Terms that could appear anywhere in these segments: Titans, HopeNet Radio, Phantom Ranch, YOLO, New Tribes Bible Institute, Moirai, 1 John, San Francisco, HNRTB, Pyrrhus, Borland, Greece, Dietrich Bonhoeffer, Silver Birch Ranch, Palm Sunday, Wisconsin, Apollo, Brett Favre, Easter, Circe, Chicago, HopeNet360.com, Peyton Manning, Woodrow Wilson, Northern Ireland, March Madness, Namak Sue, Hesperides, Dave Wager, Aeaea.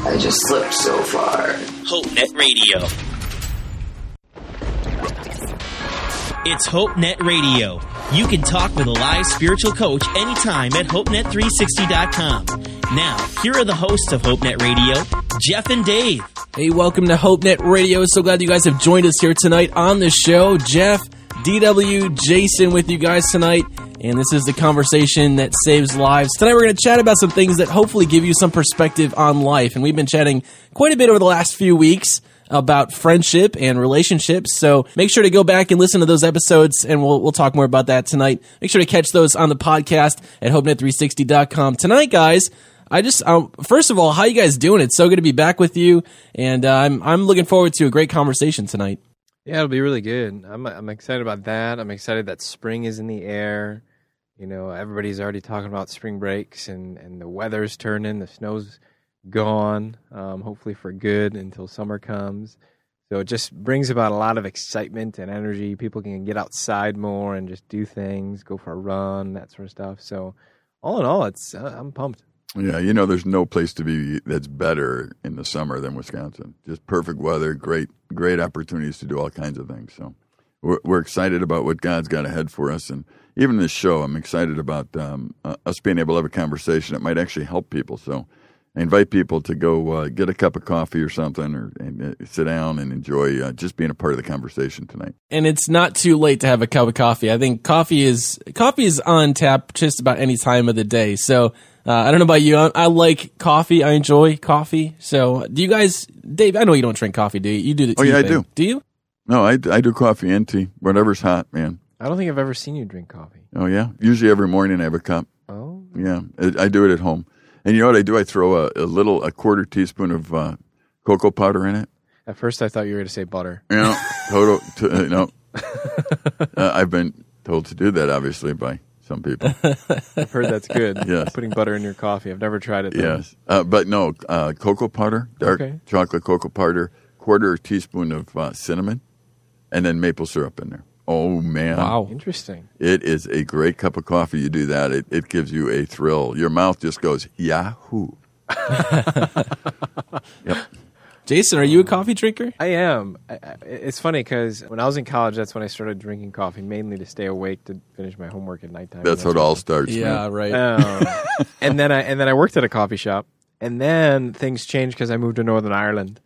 I just slipped so far. HopeNet Radio. It's HopeNet Radio. You can talk with a live spiritual coach anytime at HopeNet360.com. Now, here are the hosts of HopeNet Radio, Jeff and Dave. Hey, welcome to HopeNet Radio. So glad you guys have joined us here tonight on the show. Jeff, DW, Jason with you guys tonight. And this is the conversation that saves lives. Tonight we're going to chat about some things that hopefully give you some perspective on life. And we've been chatting quite a bit over the last few weeks about friendship and relationships. So make sure to go back and listen to those episodes, and we'll talk more about that tonight. Make sure to catch those on the podcast at HopeNet360.com. Tonight, guys, first of all, how you guys doing? It's so good to be back with you, and I'm looking forward to a great conversation tonight. Yeah, it'll be really good. I'm excited about that. I'm excited that spring is in the air. You know, everybody's already talking about spring breaks, and the weather's turning, the snow's gone, hopefully for good until summer comes. So it just brings about a lot of excitement and energy. People can get outside more and just do things, go for a run, that sort of stuff. So all in all, I'm pumped. Yeah, you know, there's no place to be that's better in the summer than Wisconsin. Just perfect weather, great opportunities to do all kinds of things. So we're excited about what God's got ahead for us. And even this show, I'm excited about us being able to have a conversation that might actually help people. So I invite people to go get a cup of coffee or something, and sit down and enjoy just being a part of the conversation tonight. And it's not too late to have a cup of coffee. I think coffee is on tap just about any time of the day. So I don't know about you. I like coffee. I enjoy coffee. So do you guys, Dave? I know you don't drink coffee, do you? You do the tea thing. Oh yeah, I do. Do you? No, I do coffee and tea, whatever's hot, man. I don't think I've ever seen you drink coffee. Oh yeah, usually every morning I have a cup. Oh yeah, I do it at home. And you know what I do? I throw a quarter teaspoon of cocoa powder in it. At first, I thought you were going to say butter. You know, no. I've been told to do that, obviously, by some people. I've heard that's good. Yes. Putting butter in your coffee. I've never tried it, though. Yes. But no, cocoa powder, dark chocolate cocoa powder, quarter teaspoon of cinnamon, and then maple syrup in there. Oh, man. Wow. Interesting. It is a great cup of coffee. You do that, it gives you a thrill. Your mouth just goes, yahoo. Yep. Jason, are you a coffee drinker? I am. It's funny because when I was in college, that's when I started drinking coffee, mainly to stay awake to finish my homework at nighttime. That's how it all starts. Yeah, man. Right. And then I worked at a coffee shop, and then things changed because I moved to Northern Ireland,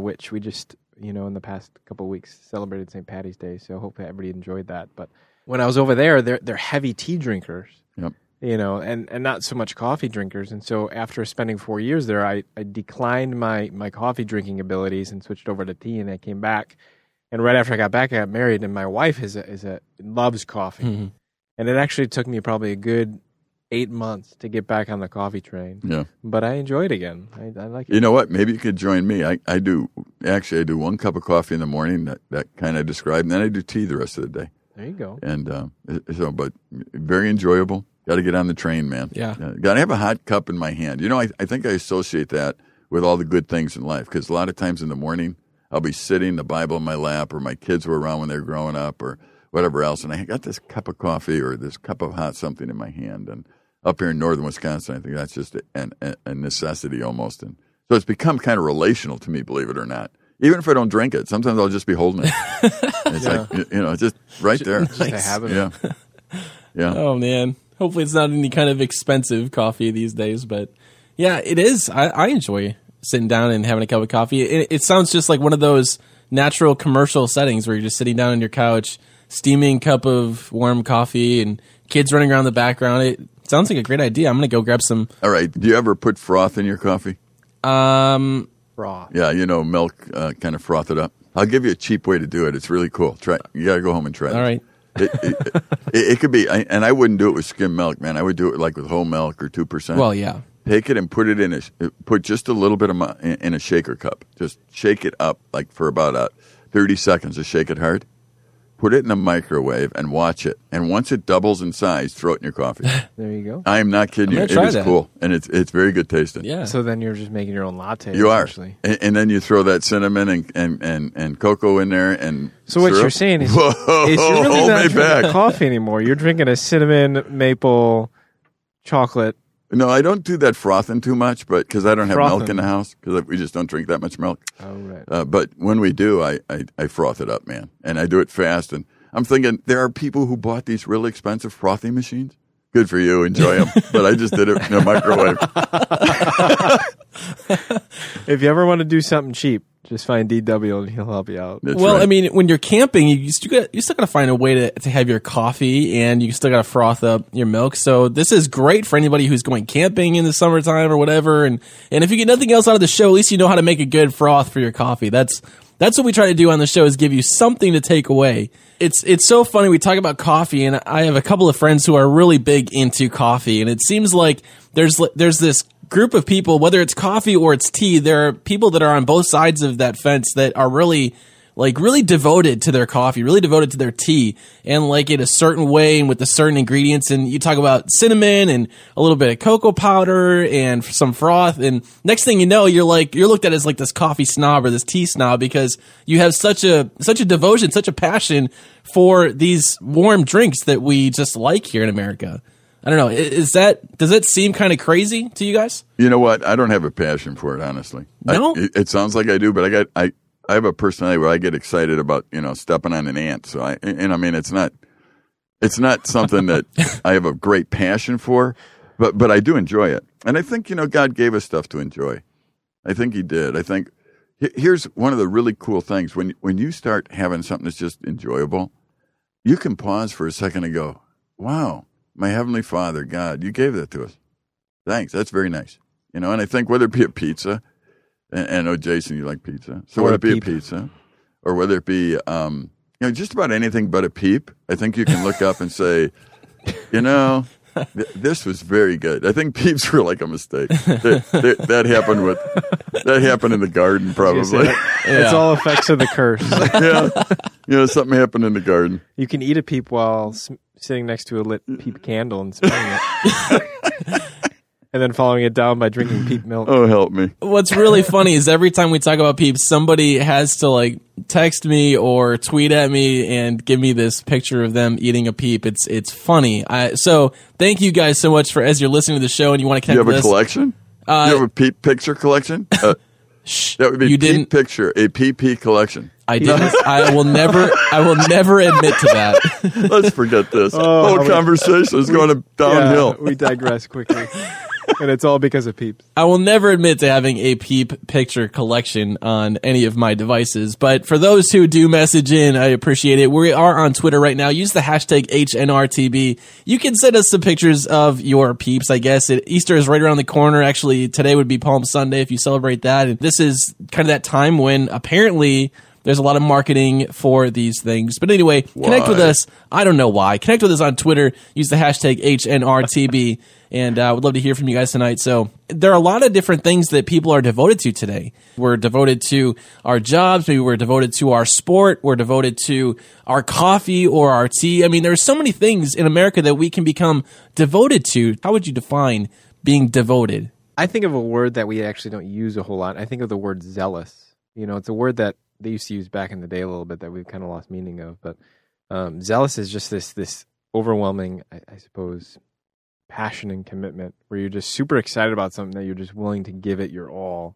which we just... You know, in the past couple of weeks, celebrated St. Patty's Day, so hopefully everybody enjoyed that. But when I was over there, they're heavy tea drinkers, yep. You know, and not so much coffee drinkers. And so after spending 4 years there, I declined my coffee drinking abilities and switched over to tea, and I came back. And right after I got back, I got married, and my wife loves coffee. Mm-hmm. And it actually took me probably a good 8 months to get back on the coffee train. Yeah. But I enjoy it again. I like it. You know what? Maybe you could join me. I do one cup of coffee in the morning, that kind of described, and then I do tea the rest of the day. There you go. And but very enjoyable. Got to get on the train, man. Yeah. Got to have a hot cup in my hand. You know, I think I associate that with all the good things in life, because a lot of times in the morning, I'll be sitting, the Bible in my lap, or my kids were around when they were growing up, or whatever else, and I got this cup of coffee or this cup of hot something in my hand, and up here in northern Wisconsin, I think that's just a necessity almost. And so it's become kind of relational to me, believe it or not. Even if I don't drink it, sometimes I'll just be holding it. It's like, you know, just right there. Just a habit. Yeah. Oh, man. Hopefully it's not any kind of expensive coffee these days, but yeah, it is. I enjoy sitting down and having a cup of coffee. It sounds just like one of those natural commercial settings where you're just sitting down on your couch, steaming cup of warm coffee, and kids running around the background. It sounds like a great idea. I'm going to go grab some. All right. Do you ever put froth in your coffee? Froth. Yeah, you know, milk, kind of froth it up. I'll give you a cheap way to do it. It's really cool. Try. You got to go home and try it. All right. It could be, and I wouldn't do it with skim milk, man. I would do it like with whole milk or 2%. Well, yeah. Take it and put it in put just a little bit of in a shaker cup. Just shake it up like for about 30 seconds. Just shake it hard. Put it in the microwave and watch it. And once it doubles in size, throw it in your coffee. There you go. I am not kidding you. It is that. Cool. And it's very good tasting. Yeah. So then you're just making your own latte. You are. And then you throw that cinnamon and cocoa in there. And so what syrup. You're saying is you're really not drinking coffee anymore. You're drinking a cinnamon, maple, chocolate. No, I don't do that frothing too much, but because I don't have milk in the house, because we just don't drink that much milk. Oh, right. But when we do, I froth it up, man, and I do it fast. And I'm thinking there are people who bought these really expensive frothing machines. Good for you, enjoy them. But I just did it in a microwave. If you ever want to do something cheap, just find DW and he'll help you out. That's well, right. I mean, when you're camping, you still got to find a way to have your coffee, and you still got to froth up your milk. So this is great for anybody who's going camping in the summertime or whatever. And if you get nothing else out of the show, at least you know how to make a good froth for your coffee. That's what we try to do on the show, is give you something to take away. It's so funny. We talk about coffee, and I have a couple of friends who are really big into coffee, and it seems like there's this group of people, whether it's coffee or it's tea, there are people that are on both sides of that fence that are really devoted to their coffee, really devoted to their tea, and like in a certain way and with the certain ingredients. And you talk about cinnamon and a little bit of cocoa powder and some froth, and next thing you know, you're looked at as like this coffee snob or this tea snob, because you have such a devotion, such a passion for these warm drinks that we just like here in America. I don't know. Does that seem kind of crazy to you guys? You know what? I don't have a passion for it, honestly. No? It sounds like I do, but I have a personality where I get excited about, stepping on an ant. So it's not something that I have a great passion for, but I do enjoy it. And I think, God gave us stuff to enjoy. I think he did. I think here's one of the really cool things. When you start having something that's just enjoyable, you can pause for a second and go, wow. My Heavenly Father, God, you gave that to us. Thanks. That's very nice. And I think whether it be a pizza, and I know, Jason, you like pizza. So whether it be a pizza or whether it be, just about anything but a peep, I think you can look up and say, this was very good. I think peeps were like a mistake. That happened in the garden, probably. It's all effects of the curse. Yeah. Something happened in the garden. You can eat a peep while sitting next to a lit peep candle and smelling it. And then following it down by drinking peep milk. Oh, help me. What's really funny is every time we talk about peeps, somebody has to text me or tweet at me and give me this picture of them eating a peep. It's funny. So thank you guys so much as you're listening to the show and you want to connect with us. You have a collection? You have a peep picture collection? That would be a PP collection. I didn't. I will never admit to that. Let's forget this. The whole conversation is going downhill. We digress quickly. And it's all because of peeps. I will never admit to having a peep picture collection on any of my devices. But for those who do message in, I appreciate it. We are on Twitter right now. Use the hashtag HNRTB. You can send us some pictures of your peeps, I guess. Easter is right around the corner. Actually, today would be Palm Sunday if you celebrate that. And this is kind of that time when apparently there's a lot of marketing for these things. But anyway, connect with us. I don't know why. Connect with us on Twitter. Use the hashtag HNRTB. And I would love to hear from you guys tonight. So there are a lot of different things that people are devoted to today. We're devoted to our jobs. Maybe we're devoted to our sport. We're devoted to our coffee or our tea. I mean, there are so many things in America that we can become devoted to. How would you define being devoted? I think of a word that we actually don't use a whole lot. I think of the word zealous. It's a word that they used to use back in the day a little bit that we've kind of lost meaning of, but zealous is just this overwhelming, I suppose, passion and commitment where you're just super excited about something that you're just willing to give it your all,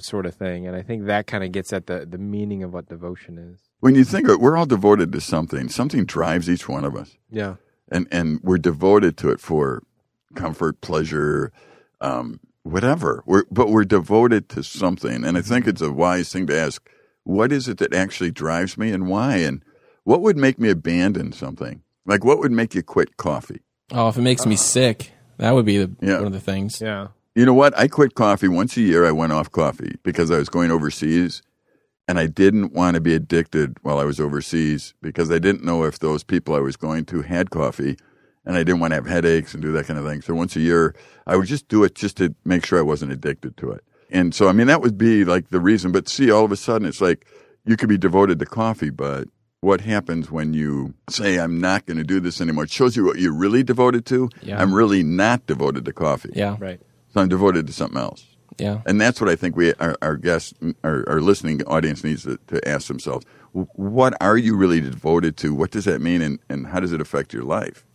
sort of thing. And I think that kind of gets at the meaning of what devotion is. When you think of it, we're all devoted to something. Something drives each one of us. Yeah, and we're devoted to it for comfort, pleasure, whatever. But we're devoted to something, and I think it's a wise thing to ask, what is it that actually drives me and why? And what would make me abandon something? Like, what would make you quit coffee? Oh, if it makes me sick, that would be one of the things. Yeah. You know what? I quit coffee once a year. I went off coffee because I was going overseas, and I didn't want to be addicted while I was overseas because I didn't know if those people I was going to had coffee, and I didn't want to have headaches and do that kind of thing. So once a year, I would just do it just to make sure I wasn't addicted to it. And so, I mean, that would be like the reason. But see, all of a sudden, it's like you could be devoted to coffee, but what happens when you say, I'm not going to do this anymore? It shows you what you're really devoted to. Yeah. I'm really not devoted to coffee. Yeah, right. So I'm devoted to something else. Yeah. And that's what I think we, our guests, our listening audience needs to ask themselves. What are you really devoted to? What does that mean, and how does it affect your life?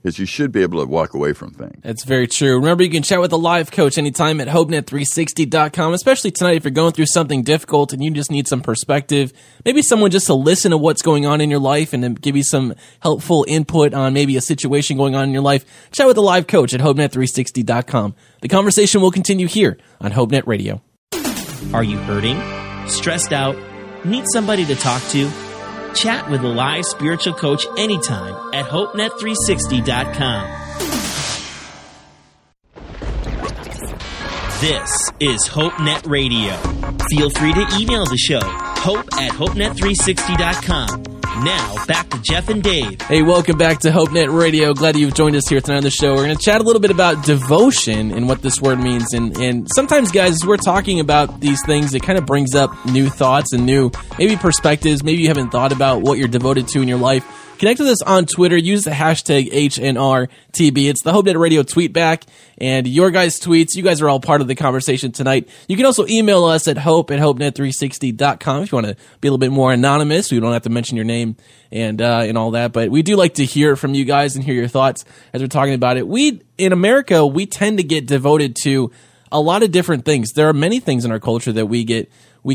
Because you should be able to walk away from things. That's very true. Remember, you can chat with a live coach anytime at HopeNet360.com, especially tonight if you're going through something difficult and you just need some perspective, maybe someone just to listen to what's going on in your life and to give you some helpful input on maybe a situation going on in your life. Chat with a live coach at HopeNet360.com. The conversation will continue here on HopeNet Radio. Are you hurting? Stressed out? Need somebody to talk to? Chat with a live spiritual coach anytime at HopeNet360.com. This is HopeNet Radio. Feel free to email the show, hope@hopenet360.com. Now, back to Jeff and Dave. Hey, welcome back to HopeNet Radio. Glad you've joined us here tonight on the show. We're going to chat a little bit about devotion and what this word means. And sometimes, guys, as we're talking about these things, it kind of brings up new thoughts and new maybe perspectives. Maybe you haven't thought about what you're devoted to in your life. Connect with us on Twitter. Use the hashtag HNRTB. It's the HopeNet Radio tweet back and your guys' tweets. You guys are all part of the conversation tonight. You can also email us at hope@hopenet360.com if you want to be a little bit more anonymous. We don't have to mention your name and all that. But we do like to hear from you guys and hear your thoughts as we're talking about it. We, in America, we tend to get devoted to a lot of different things. There are many things in our culture that we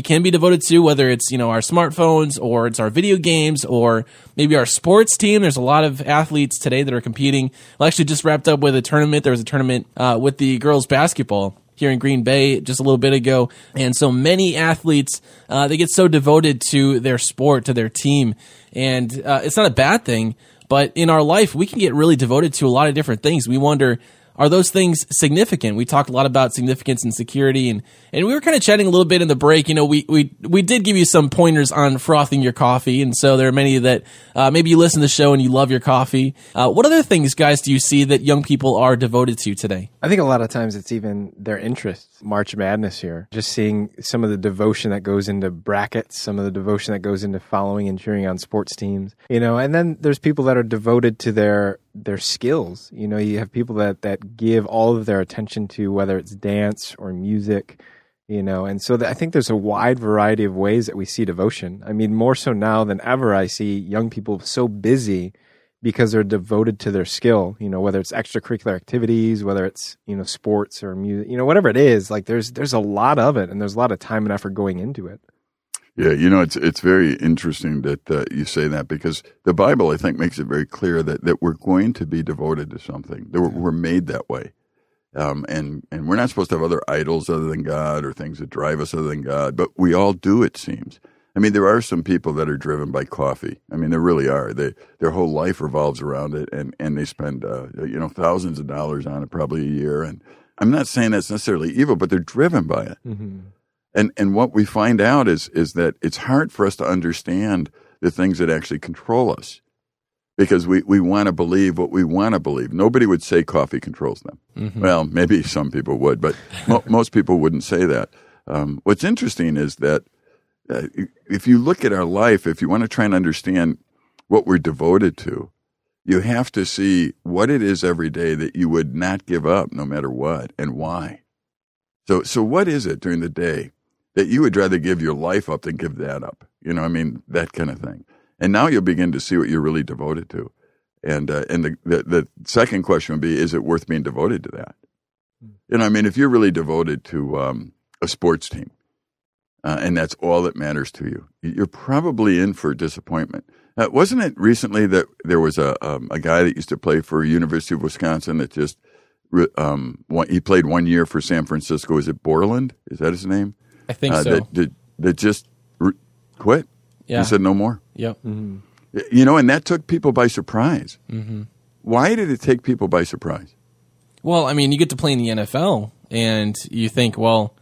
can be devoted to, whether it's, you know, our smartphones or it's our video games or maybe our sports team. There's a lot of athletes today that are competing. I actually just wrapped up with a tournament. There was a tournament with the girls basketball here in Green Bay just a little bit ago. And so many athletes, they get so devoted to their sport, to their team. And it's not a bad thing, but in our life, we can get really devoted to a lot of different things. We wonder, are those things significant? We talked a lot about significance and security, and we were kind of chatting a little bit in the break. You know, we did give you some pointers on frothing your coffee, and so there are many that maybe you listen to the show and you love your coffee. What other things, guys, do you see that young people are devoted to today? I think a lot of times it's even their interests. March Madness here, just seeing some of the devotion that goes into brackets, some of the devotion that goes into following and cheering on sports teams, you know, and then there's people that are devoted to their skills. You know, you have people that give all of their attention to whether it's dance or music, you know, and so I think there's a wide variety of ways that we see devotion. I mean, more so now than ever, I see young people so busy because they're devoted to their skill, you know, whether it's extracurricular activities, whether it's, you know, sports or music, you know, whatever it is, like there's a lot of it and there's a lot of time and effort going into it. Yeah, you know, it's very interesting that you say that because the Bible, I think, makes it very clear that we're going to be devoted to something. That we're made that way. And we're not supposed to have other idols other than God or things that drive us other than God, but we all do, it seems. I mean, there are some people that are driven by coffee. I mean, there really are. Their whole life revolves around it, and they spend, you know, thousands of dollars on it probably a year. And I'm not saying that's necessarily evil, but they're driven by it. Mm-hmm. And what we find out is that it's hard for us to understand the things that actually control us because we want to believe what we want to believe. Nobody would say coffee controls them. Mm-hmm. Well, maybe some people would, but most people wouldn't say that. What's interesting is that if you look at our life, if you want to try and understand what we're devoted to, you have to see what it is every day that you would not give up no matter what and why. So what is it during the day that you would rather give your life up than give that up? You know, I mean, that kind of thing. And now you'll begin to see what you're really devoted to. And the second question would be, is it worth being devoted to that? You know, I mean, if you're really devoted to a sports team and that's all that matters to you, you're probably in for disappointment. Wasn't it recently that there was a guy that used to play for University of Wisconsin that just he played 1 year for San Francisco. Is it Borland? Is that his name? I think so. That just quit. Yeah. He said no more. Yep. Mm-hmm. You know, and that took people by surprise. Mm-hmm. Why did it take people by surprise? Well, I mean, you get to play in the NFL, and you think, well,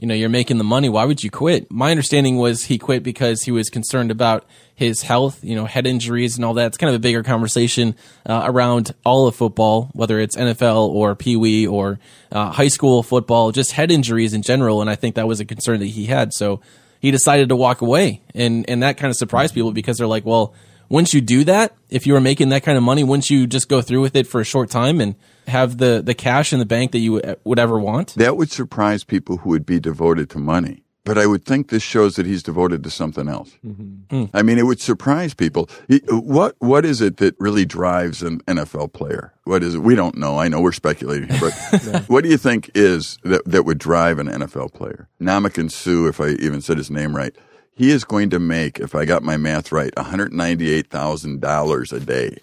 you know, you're making the money. Why would you quit? My understanding was he quit because he was concerned about his health, you know, head injuries and all that. It's kind of a bigger conversation around all of football, whether it's NFL or Pee Wee or high school football, just head injuries in general. And I think that was a concern that he had. So he decided to walk away. And that kind of surprised people because they're like, well, once you do that, if you were making that kind of money, wouldn't you just go through with it for a short time and have the cash in the bank that you would ever want? That would surprise people who would be devoted to money. But I would think this shows that he's devoted to something else. Mm-hmm. Mm. I mean, it would surprise people. What is it that really drives an NFL player? What is it? We don't know. I know we're speculating. But yeah. What do you think is that would drive an NFL player? Namak Sue, if I even said his name right. He is going to make, if I got my math right, $198,000 a day.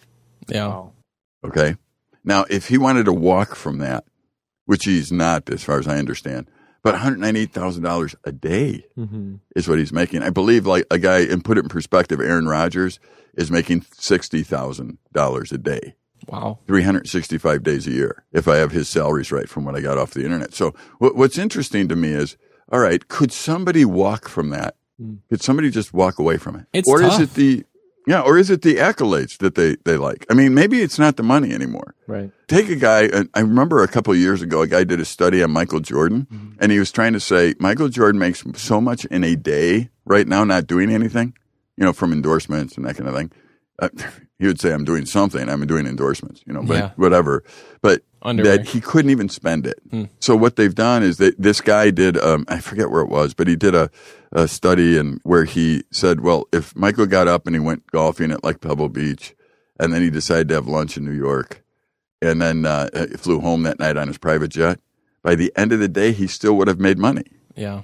Yeah. Okay? Now, if he wanted to walk from that, which he's not as far as I understand, but $198,000 a day mm-hmm. is what he's making. I believe like a guy, and put it in perspective, Aaron Rodgers is making $60,000 a day. Wow. 365 days a year, if I have his salaries right from what I got off the internet. So what's interesting to me is, all right, could somebody walk from that? Could somebody just walk away from it? It's or tough. Is it the accolades that they like? I mean, maybe it's not the money anymore. Right. Take a guy, I remember a couple of years ago, a guy did a study on Michael Jordan, mm-hmm. and he was trying to say, Michael Jordan makes so much in a day right now not doing anything, you know, from endorsements and that kind of thing. He would say, I'm doing something, I'm doing endorsements, you know, but whatever. But underwear. That he couldn't even spend it. Mm. So what they've done is that this guy did, I forget where it was, but he did a study and where he said, well, if Michael got up and he went golfing at like Pebble Beach and then he decided to have lunch in New York and then flew home that night on his private jet, by the end of the day, he still would have made money. Yeah.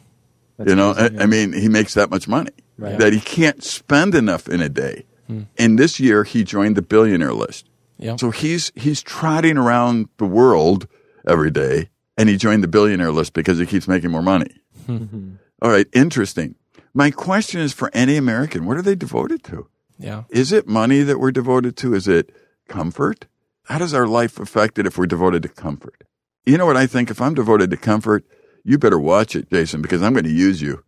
That's you know, amazing, I mean, he makes that much money right. that he can't spend enough in a day. Mm. And this year, he joined the billionaire list. Yep. So he's trotting around the world every day, and he joined the billionaire list because he keeps making more money. All right, interesting. My question is for any American, what are they devoted to? Yeah. Is it money that we're devoted to? Is it comfort? How does our life affect it if we're devoted to comfort? You know what I think? If I'm devoted to comfort, you better watch it, Jason, because I'm going to use you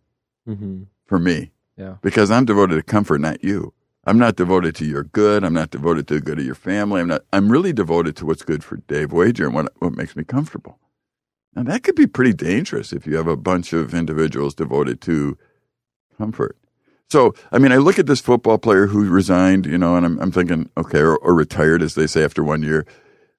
for me. Yeah. Because I'm devoted to comfort, not you. I'm not devoted to your good. I'm not devoted to the good of your family. I'm really devoted to what's good for Dave Wager and what makes me comfortable. Now, that could be pretty dangerous if you have a bunch of individuals devoted to comfort. So, I mean, I look at this football player who resigned, you know, and I'm thinking, okay, or retired, as they say, after 1 year.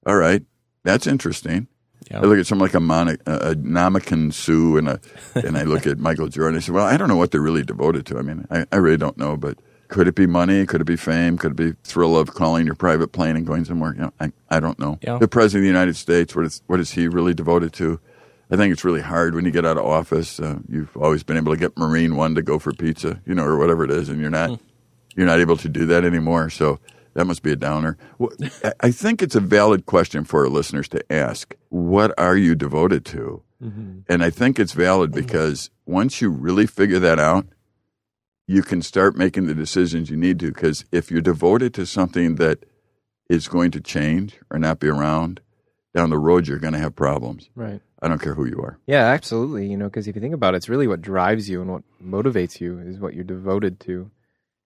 All right, that's interesting. Yeah. I look at someone like a Namak Sue and I look at Michael Jordan. I say, well, I don't know what they're really devoted to. I mean, I really don't know, but... could it be money? Could it be fame? Could it be thrill of calling your private plane and going somewhere? You know, I don't know. Yeah. The President of the United States, what is he really devoted to? I think it's really hard when you get out of office. You've always been able to get Marine One to go for pizza, you know, or whatever it is, and you're not able to do that anymore. So that must be a downer. Well, I think it's a valid question for our listeners to ask. What are you devoted to? Mm-hmm. And I think it's valid because once you really figure that out, you can start making the decisions you need to, because if you're devoted to something that is going to change or not be around, down the road you're going to have problems. Right. I don't care who you are. Yeah, absolutely. You know, because if you think about it, it's really what drives you and what motivates you is what you're devoted to.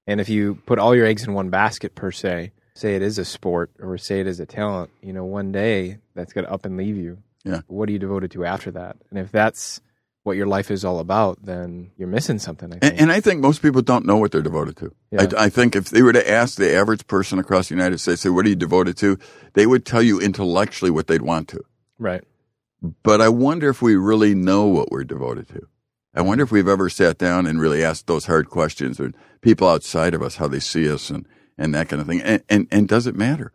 And if you put all your eggs in one basket per se, say it is a sport or say it is a talent, you know, one day that's going to up and leave you. Yeah. What are you devoted to after that? And if that's what your life is all about, then you're missing something, I think. And I think most people don't know what they're devoted to. Yeah. I think if they were to ask the average person across the United States, say, what are you devoted to? They would tell you intellectually what they'd want to. Right. But I wonder if we really know what we're devoted to. I wonder if we've ever sat down and really asked those hard questions, or people outside of us, how they see us and that kind of thing. And does it matter?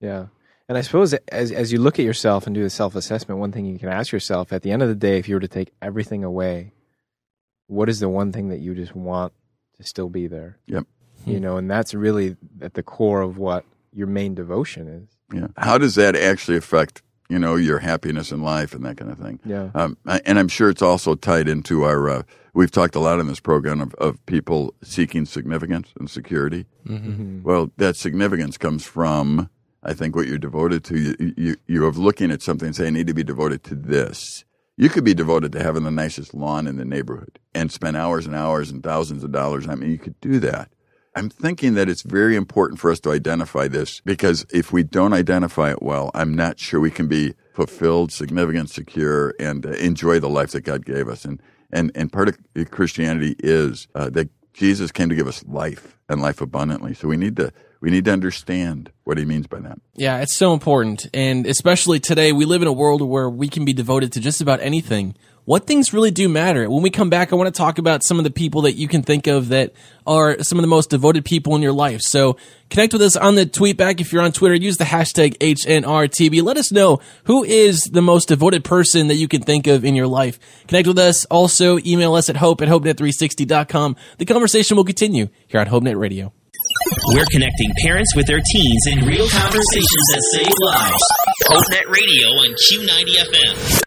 Yeah. And I suppose as you look at yourself and do the self-assessment, one thing you can ask yourself, at the end of the day, if you were to take everything away, what is the one thing that you just want to still be there? Yep. You know, and that's really at the core of what your main devotion is. Yeah. How does that actually affect, you know, your happiness in life and that kind of thing? Yeah. And I'm sure it's also tied into our, we've talked a lot in this program of people seeking significance and security. Mm-hmm. Well, that significance comes from... I think what you're devoted to, you're looking at something and saying, I need to be devoted to this. You could be devoted to having the nicest lawn in the neighborhood and spend hours and hours and thousands of dollars. I mean, you could do that. I'm thinking that it's very important for us to identify this, because if we don't identify it well, I'm not sure we can be fulfilled, significant, secure, and enjoy the life that God gave us. And part of Christianity is that Jesus came to give us life and life abundantly. So we need to understand what he means by that. Yeah, it's so important. And especially today, we live in a world where we can be devoted to just about anything. What things really do matter? When we come back, I want to talk about some of the people that you can think of that are some of the most devoted people in your life. So connect with us on the tweet back. If you're on Twitter, use the hashtag HNRTB. Let us know who is the most devoted person that you can think of in your life. Connect with us. Also, email us at hope at HopeNet360.com. The conversation will continue here on HopeNet Radio. We're connecting parents with their teens in real conversations that save lives. HopeNet Radio and Q90 FM.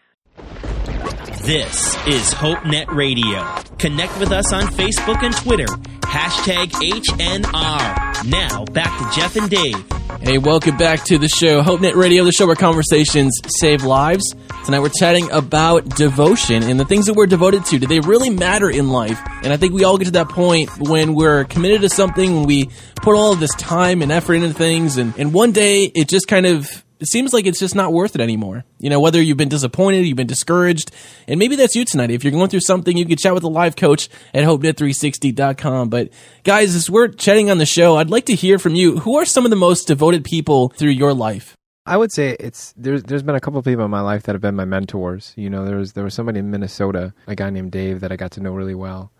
This is HopeNet Radio. Connect with us on Facebook and Twitter. Hashtag HNR. Now, back to Jeff and Dave. Hey, welcome back to the show. HopeNet Radio, the show where conversations save lives. Tonight we're chatting about devotion and the things that we're devoted to. Do they really matter in life? And I think we all get to that point when we're committed to something, when we put all of this time and effort into things, and one day it just kind of... it seems like it's just not worth it anymore. You know, whether you've been disappointed, you've been discouraged, and maybe that's you tonight. If you're going through something, you can chat with a live coach at HopeNet360.com. But guys, as we're chatting on the show, I'd like to hear from you. Who are some of the most devoted people through your life? I would say there's been a couple of people in my life that have been my mentors. You know, there was somebody in Minnesota, a guy named Dave, that I got to know really well.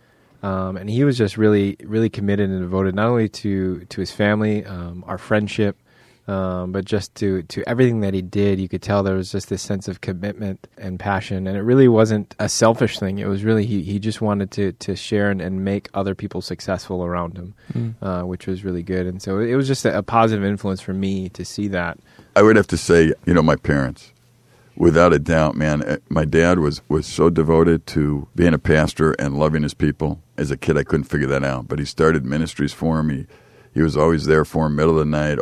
And he was just really, really committed and devoted, not only to his family, our friendship, but just to everything that he did. You could tell there was just this sense of commitment and passion, and it really wasn't a selfish thing. It was really he just wanted to share and make other people successful around him, which was really good. And so it was just a positive influence for me to see that. I would have to say, you know, my parents, without a doubt, man. My dad was so devoted to being a pastor and loving his people. As a kid, I couldn't figure that out, but he started ministries for him. He was always there for him, middle of the night,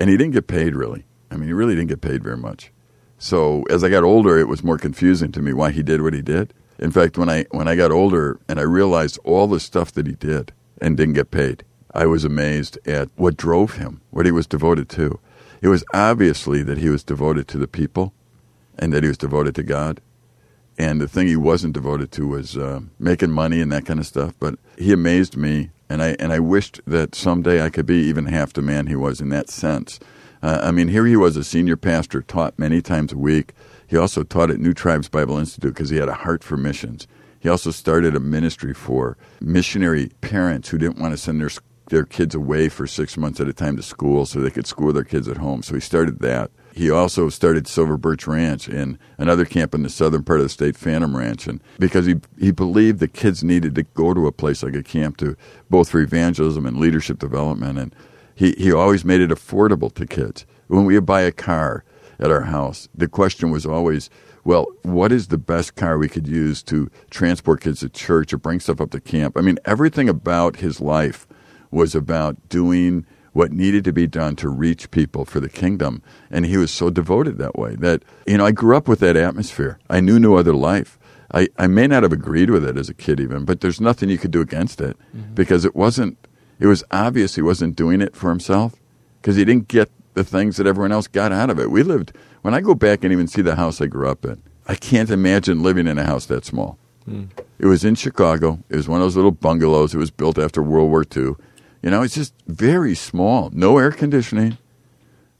and he didn't get paid, really. I mean, he really didn't get paid very much. So as I got older, it was more confusing to me why he did what he did. In fact, when I got older and I realized all the stuff that he did and didn't get paid, I was amazed at what drove him, what he was devoted to. It was obviously that he was devoted to the people and that he was devoted to God. And the thing he wasn't devoted to was making money and that kind of stuff. But he amazed me. And I wished that someday I could be even half the man he was in that sense. I mean, here he was, a senior pastor, taught many times a week. He also taught at New Tribes Bible Institute because he had a heart for missions. He also started a ministry for missionary parents who didn't want to send their kids away for 6 months at a time to school so they could school their kids at home. So he started that. He also started Silver Birch Ranch and another camp in the southern part of the state, Phantom Ranch, and because he believed the kids needed to go to a place like a camp to both for evangelism and leadership development, and he always made it affordable to kids. When we would buy a car at our house, the question was always, well, what is the best car we could use to transport kids to church or bring stuff up to camp? I mean, everything about his life was about doing what needed to be done to reach people for the kingdom. And he was so devoted that way that, you know, I grew up with that atmosphere. I knew no other life. I may not have agreed with it as a kid even, but there's nothing you could do against it because it was obvious he wasn't doing it for himself because he didn't get the things that everyone else got out of it. When I go back and even see the house I grew up in, I can't imagine living in a house that small. Mm. It was in Chicago. It was one of those little bungalows. It was built after World War II. You know, it's just very small. No air conditioning,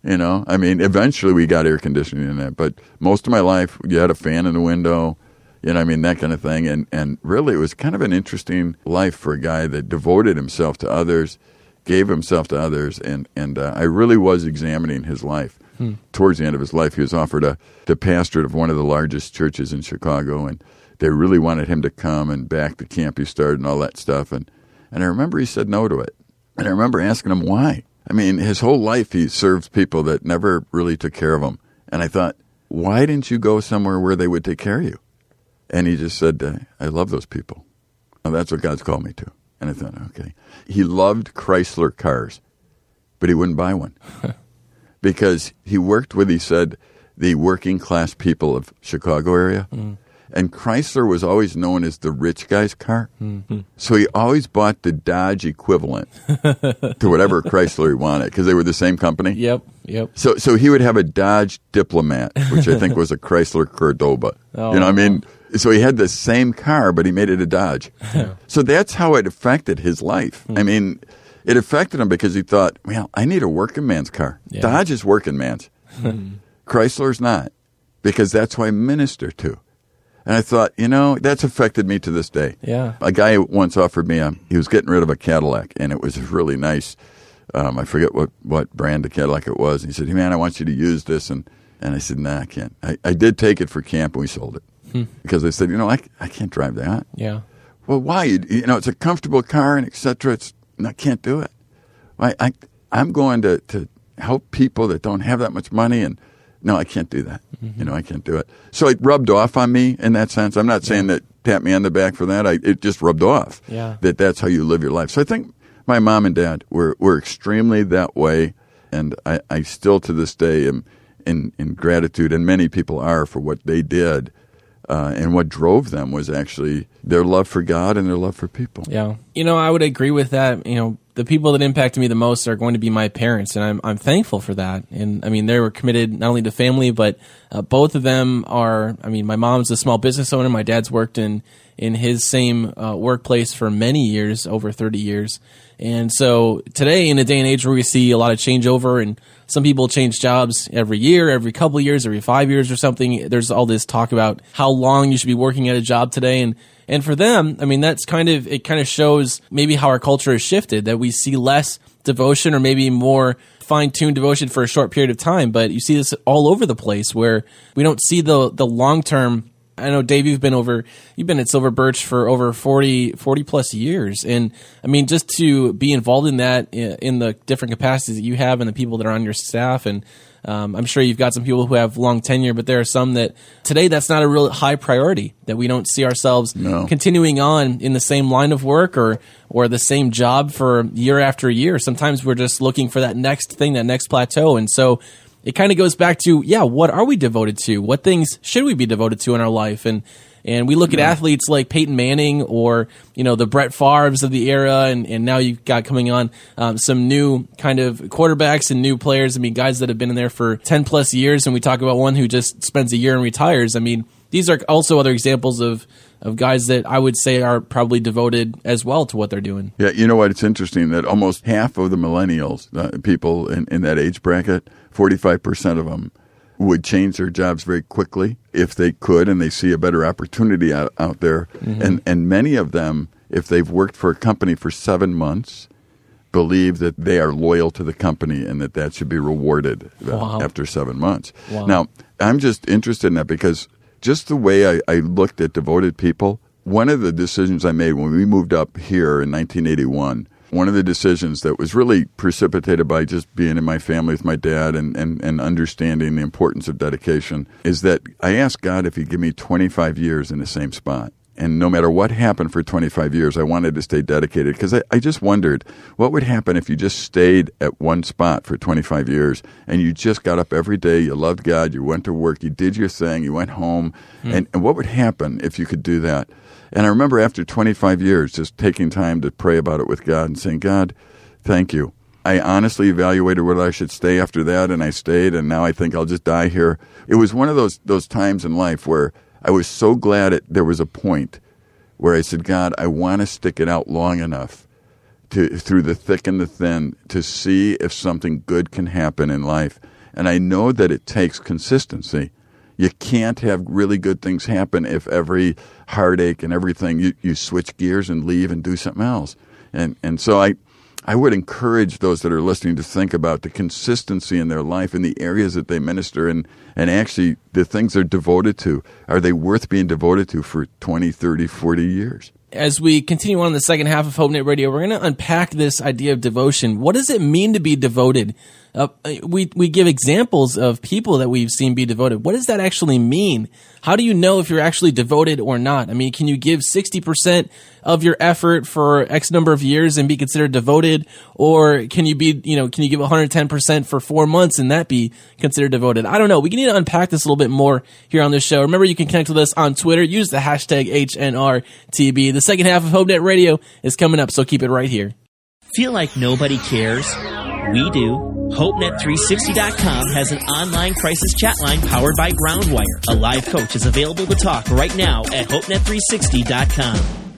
you know. I mean, eventually we got air conditioning in that, but most of my life you had a fan in the window, you know, I mean, that kind of thing. And really it was kind of an interesting life for a guy that devoted himself to others, gave himself to others, and I really was examining his life. Hmm. Towards the end of his life, he was offered the pastorate of one of the largest churches in Chicago, and they really wanted him to come and back the camp he started and all that stuff. And I remember he said no to it. And I remember asking him why. I mean, his whole life he served people that never really took care of him. And I thought, why didn't you go somewhere where they would take care of you? And he just said, I love those people. Well, that's what God's called me to. And I thought, okay. He loved Chrysler cars, but he wouldn't buy one because he worked with, he said, the working class people of Chicago area. Mm. And Chrysler was always known as the rich guy's car. Mm-hmm. So he always bought the Dodge equivalent to whatever Chrysler he wanted because they were the same company. Yep. So he would have a Dodge Diplomat, which I think was a Chrysler Cordoba. Oh, you know what I mean? So he had the same car, but he made it a Dodge. Yeah. So that's how it affected his life. Mm. I mean, it affected him because he thought, well, I need a working man's car. Yeah. Dodge is working man's. Chrysler's not, because that's who I minister to. And I thought, you know, that's affected me to this day. Yeah. A guy once offered me, he was getting rid of a Cadillac, and it was really nice. I forget what brand of Cadillac it was. And he said, hey, man, I want you to use this. And I said, nah, I can't. I did take it for camp, and we sold it. Because I said, you know, I can't drive that. Yeah. Well, why? You know, it's a comfortable car and et cetera. I can't do it. I'm going to help people that don't have that much money, and no, I can't do that. Mm-hmm. You know, I can't do it. So it rubbed off on me in that sense. I'm not saying that tap me on the back for that. It just rubbed off that that's how you live your life. So I think my mom and dad were extremely that way, and I still to this day am in gratitude, and many people are, for what they did. And what drove them was actually their love for God and their love for people. Yeah. You know, I would agree with that. You know, the people that impacted me the most are going to be my parents, and I'm thankful for that. And, I mean, they were committed not only to family, but both of them are, I mean, my mom's a small business owner. My dad's worked in his same workplace for many years, over 30 years. And so today, in a day and age where we see a lot of changeover, and some people change jobs every year, every couple of years, every 5 years or something, there's all this talk about how long you should be working at a job today. And for them, I mean, that's kind of shows maybe how our culture has shifted, that we see less devotion, or maybe more fine-tuned devotion for a short period of time. But you see this all over the place, where we don't see the long-term. I know, Dave, you've been at Silver Birch for over 40 plus years. And I mean, just to be involved in that in the different capacities that you have and the people that are on your staff. And I'm sure you've got some people who have long tenure, but there are some that today that's not a real high priority, that we don't see ourselves continuing on in the same line of work or the same job for year after year. Sometimes we're just looking for that next thing, that next plateau. And so it kind of goes back to, what are we devoted to? What things should we be devoted to in our life? And we look at athletes like Peyton Manning, or, you know, the Brett Favres of the era, and now you've got coming on some new kind of quarterbacks and new players. I mean, guys that have been in there for 10 plus years, and we talk about one who just spends a year and retires. I mean, these are also other examples of guys that I would say are probably devoted as well to what they're doing. Yeah, you know what? It's interesting that almost half of the millennials, people in that age bracket, 45% of them would change their jobs very quickly if they could, and they see a better opportunity out there. Mm-hmm. And many of them, if they've worked for a company for 7 months, believe that they are loyal to the company and that should be rewarded after 7 months. Wow. Now, I'm just interested in that because just the way I looked at devoted people, one of the decisions I made when we moved up here in 1981, one of the decisions that was really precipitated by just being in my family with my dad and understanding the importance of dedication, is that I asked God if he'd give me 25 years in the same spot. And no matter what happened for 25 years, I wanted to stay dedicated, because I just wondered what would happen if you just stayed at one spot for 25 years and you just got up every day, you loved God, you went to work, you did your thing, you went home, and what would happen if you could do that? And I remember after 25 years just taking time to pray about it with God and saying, God, thank you. I honestly evaluated whether I should stay after that, and I stayed, and now I think I'll just die here. It was one of those times in life where I was so glad there was a point where I said, God, I want to stick it out long enough through the thick and the thin to see if something good can happen in life. And I know that it takes consistency. You can't have really good things happen if every heartache and everything, you switch gears and leave and do something else. And so I would encourage those that are listening to think about the consistency in their life, in the areas that they minister in, and actually the things they're devoted to. Are they worth being devoted to for 20, 30, 40 years? as we continue on in the second half of HopeNet Radio, we're going to unpack this idea of devotion. What does it mean to be devoted? We give examples of people that we've seen be devoted. What does that actually mean? How do you know if you're actually devoted or not? I mean, can you give 60% of your effort for X number of years and be considered devoted? Or can you be, you know, can you give 110% for 4 months and that be considered devoted? I don't know. We need to unpack this a little bit more here on this show. Remember, you can connect with us on Twitter. Use the hashtag HNRTB. The second half of HopeNet Radio is coming up, so keep it right here. Feel like nobody cares? We do. HopeNet360.com has an online crisis chat line powered by Groundwire. A live coach is available to talk right now at HopeNet360.com.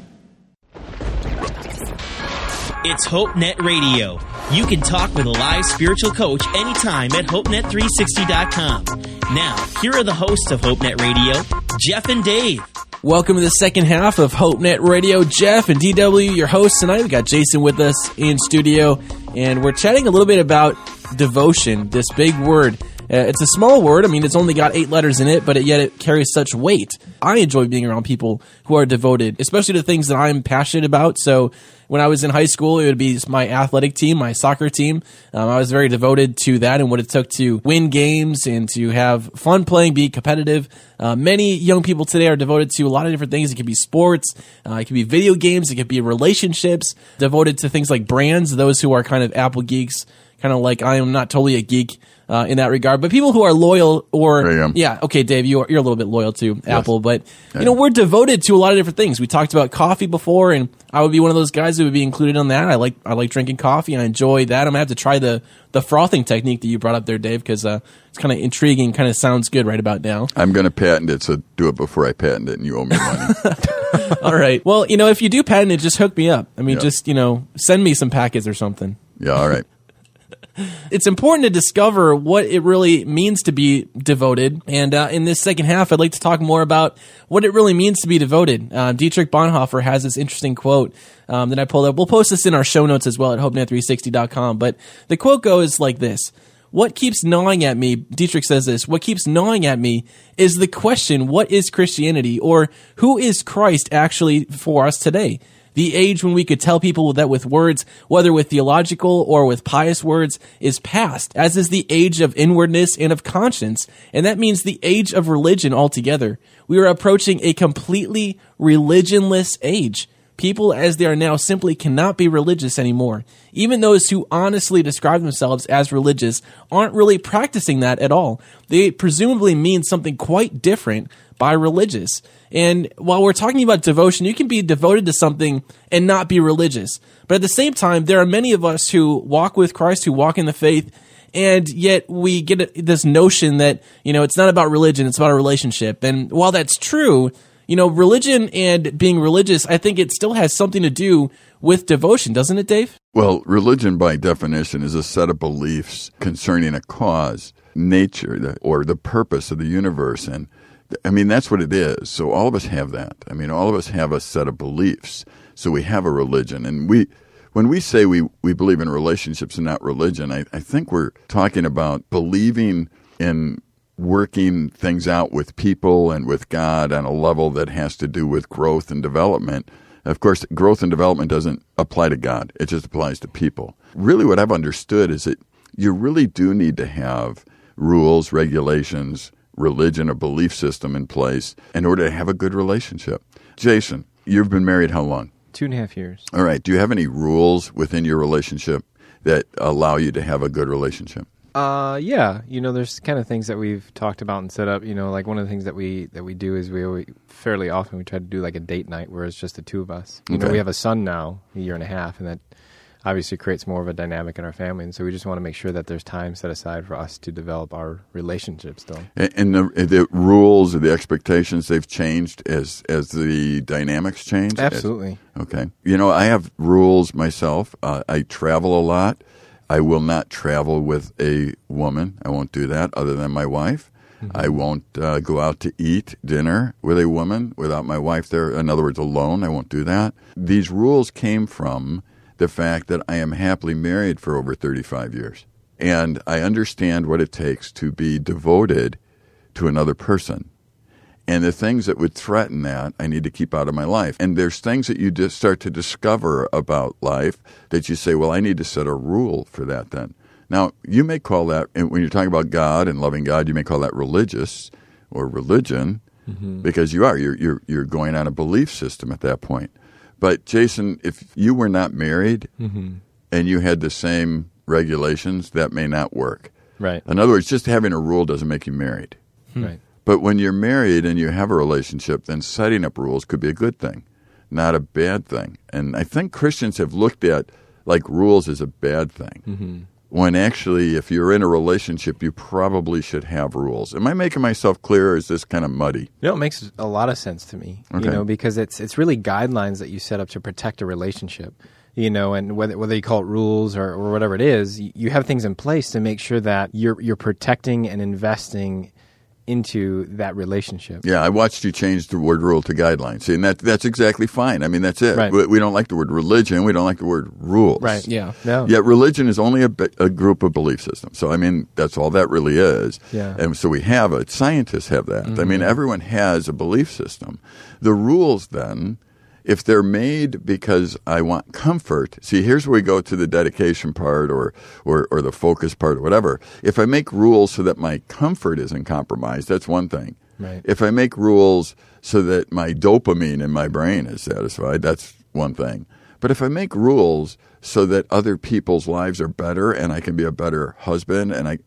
It's HopeNet Radio. You can talk with a live spiritual coach anytime at HopeNet360.com. Now, here are the hosts of HopeNet Radio, Jeff and Dave. Welcome to the second half of HopeNet Radio. Jeff and DW, your hosts tonight. We've got Jason with us in studio, and we're chatting a little bit about devotion, this big word. It's a small word. I mean, it's only got 8 letters in it, but yet it carries such weight. I enjoy being around people who are devoted, especially to things that I'm passionate about. So when I was in high school, it would be my athletic team, my soccer team. I was very devoted to that and what it took to win games and to have fun playing, be competitive. Many young people today are devoted to a lot of different things. It could be sports, it could be video games, it could be relationships, devoted to things like brands, those who are kind of Apple geeks, kind of like I am not totally a geek in that regard, but people who are loyal or yeah, okay, Dave, you're a little bit loyal to yes. Apple, but you know, we're devoted to a lot of different things. We talked about coffee before, and I would be one of those guys who would be included on that. I like drinking coffee, and I enjoy that. I'm gonna have to try the frothing technique that you brought up there, Dave, because it's kind of intriguing. Kind of sounds good right about now. I'm gonna patent it, so do it before I patent it, and you owe me money. All right. Well, you know, if you do patent it, just hook me up. I mean, just send me some packets or something. Yeah. All right. It's important to discover what it really means to be devoted. And in this second half, I'd like to talk more about what it really means to be devoted. Dietrich Bonhoeffer has this interesting quote that I pulled up. We'll post this in our show notes as well at HopeNet360.com. But the quote goes like this. What keeps gnawing at me, Dietrich says this, what keeps gnawing at me is the question, what is Christianity, or who is Christ actually for us today? The age when we could tell people that with words, whether with theological or with pious words, is past, as is the age of inwardness and of conscience, and that means the age of religion altogether. We are approaching a completely religionless age. People as they are now simply cannot be religious anymore. Even those who honestly describe themselves as religious aren't really practicing that at all. They presumably mean something quite different by religious. And while we're talking about devotion, you can be devoted to something and not be religious. But at the same time, there are many of us who walk with Christ, who walk in the faith, and yet we get this notion that, you know, it's not about religion, it's about a relationship. And while that's true, you know, religion and being religious, I think it still has something to do with devotion, doesn't it, Dave? Well, religion by definition is a set of beliefs concerning a cause, nature, or the purpose of the universe. And I mean, that's what it is. So all of us have that. I mean, all of us have a set of beliefs. So we have a religion. And when we say we believe in relationships and not religion, I think we're talking about believing in working things out with people and with God on a level that has to do with growth and development. Of course, growth and development doesn't apply to God. It just applies to people. Really what I've understood is that you really do need to have rules, regulations, religion, a belief system in place in order to have a good relationship. Jason, you've been married how long? 2.5 years. All right. Do you have any rules within your relationship that allow you to have a good relationship? Yeah. You know, there's kind of things that we've talked about and set up. You know, like one of the things that we do is we try to do like a date night where it's just the two of us. You know, we have a son now, a year and a half, and that obviously creates more of a dynamic in our family, and so we just want to make sure that there's time set aside for us to develop our relationships still. And the rules or the expectations, they've changed as the dynamics change? Absolutely. Okay. You know, I have rules myself. I travel a lot. I will not travel with a woman. I won't do that other than my wife. Mm-hmm. I won't go out to eat dinner with a woman without my wife there. In other words, alone. I won't do that. These rules came from the fact that I am happily married for over 35 years. And I understand what it takes to be devoted to another person. And the things that would threaten that, I need to keep out of my life. And there's things that you just start to discover about life that you say, well, I need to set a rule for that then. Now, you may call that, and when you're talking about God and loving God, you may call that religious or religion, mm-hmm. because you are. You're going on a belief system at that point. But, Jason, if you were not married mm-hmm. and you had the same regulations, that may not work. Right. In other words, just having a rule doesn't make you married. Right. But when you're married and you have a relationship, then setting up rules could be a good thing, not a bad thing. And I think Christians have looked at, like, rules as a bad thing, mm-hmm. when actually if you're in a relationship, you probably should have rules. Am I making myself clear, or is this kind of muddy? No, it makes a lot of sense to me, okay. You know, because it's really guidelines that you set up to protect a relationship. You know, and whether you call it rules or whatever it is, you have things in place to make sure that you're protecting and investing into that relationship. Yeah, I watched you change the word rule to guidelines. See, and that's exactly fine. I mean, that's it. Right. We don't like the word religion. We don't like the word rules. Right, yeah. No. Yet religion is only a group of belief systems. So, I mean, that's all that really is. Yeah. And so we have it. Scientists have that. Mm-hmm. I mean, everyone has a belief system. The rules, then, if they're made because I want comfort, see, here's where we go to the dedication part or the focus part or whatever. If I make rules so that my comfort isn't compromised, that's one thing. Right. If I make rules so that my dopamine in my brain is satisfied, that's one thing. But if I make rules so that other people's lives are better and I can be a better husband, and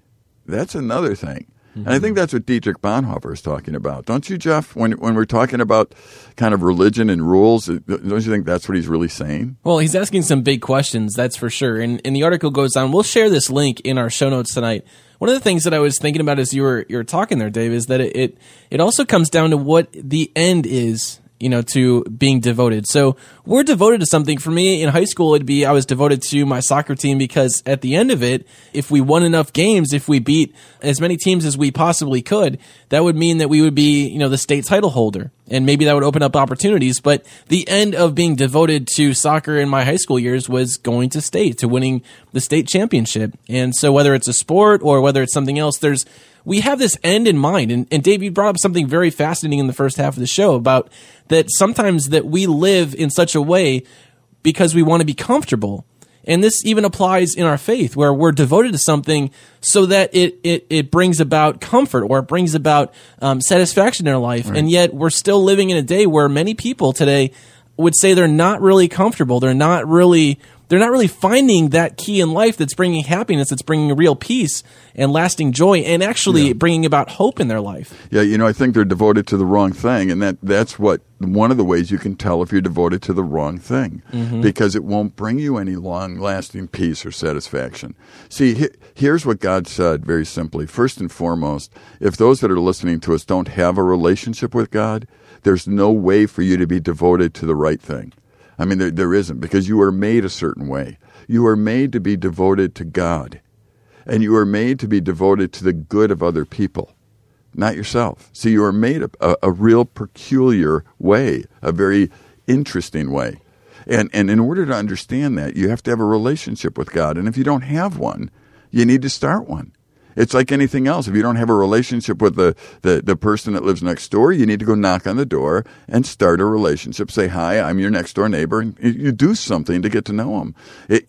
that's another thing. Mm-hmm. And I think that's what Dietrich Bonhoeffer is talking about. Don't you, Jeff, when we're talking about kind of religion and rules, don't you think that's what he's really saying? Well, he's asking some big questions, that's for sure. And the article goes on. We'll share this link in our show notes tonight. One of the things that I was thinking about as you were talking there, Dave, is that it also comes down to what the end is, you know, to being devoted. So we're devoted to something. For me, in high school, it'd be I was devoted to my soccer team because at the end of it, if we won enough games, if we beat as many teams as we possibly could, that would mean that we would be, you know, the state title holder. And maybe that would open up opportunities. But the end of being devoted to soccer in my high school years was going to state, to winning the state championship. And so whether it's a sport or whether it's something else, we have this end in mind. And Dave, you brought up something very fascinating in the first half of the show about that sometimes that we live in such a way because we want to be comfortable. And this even applies in our faith where we're devoted to something so that it brings about comfort or it brings about satisfaction in our life. Right. And yet we're still living in a day where many people today would say they're not really comfortable. They're not really finding that key in life that's bringing happiness, that's bringing real peace and lasting joy and actually bringing about hope in their life. Yeah, you know, I think they're devoted to the wrong thing, and that's what one of the ways you can tell if you're devoted to the wrong thing, mm-hmm. because it won't bring you any long-lasting peace or satisfaction. See, here's what God said very simply. First and foremost, if those that are listening to us don't have a relationship with God, there's no way for you to be devoted to the right thing. I mean, there isn't, because you are made a certain way. You are made to be devoted to God, and you are made to be devoted to the good of other people, not yourself. See, you are made a real peculiar way, a very interesting way. And in order to understand that, you have to have a relationship with God. And if you don't have one, you need to start one. It's like anything else. If you don't have a relationship with the person that lives next door, you need to go knock on the door and start a relationship. Say, hi, I'm your next door neighbor. And you do something to get to know them.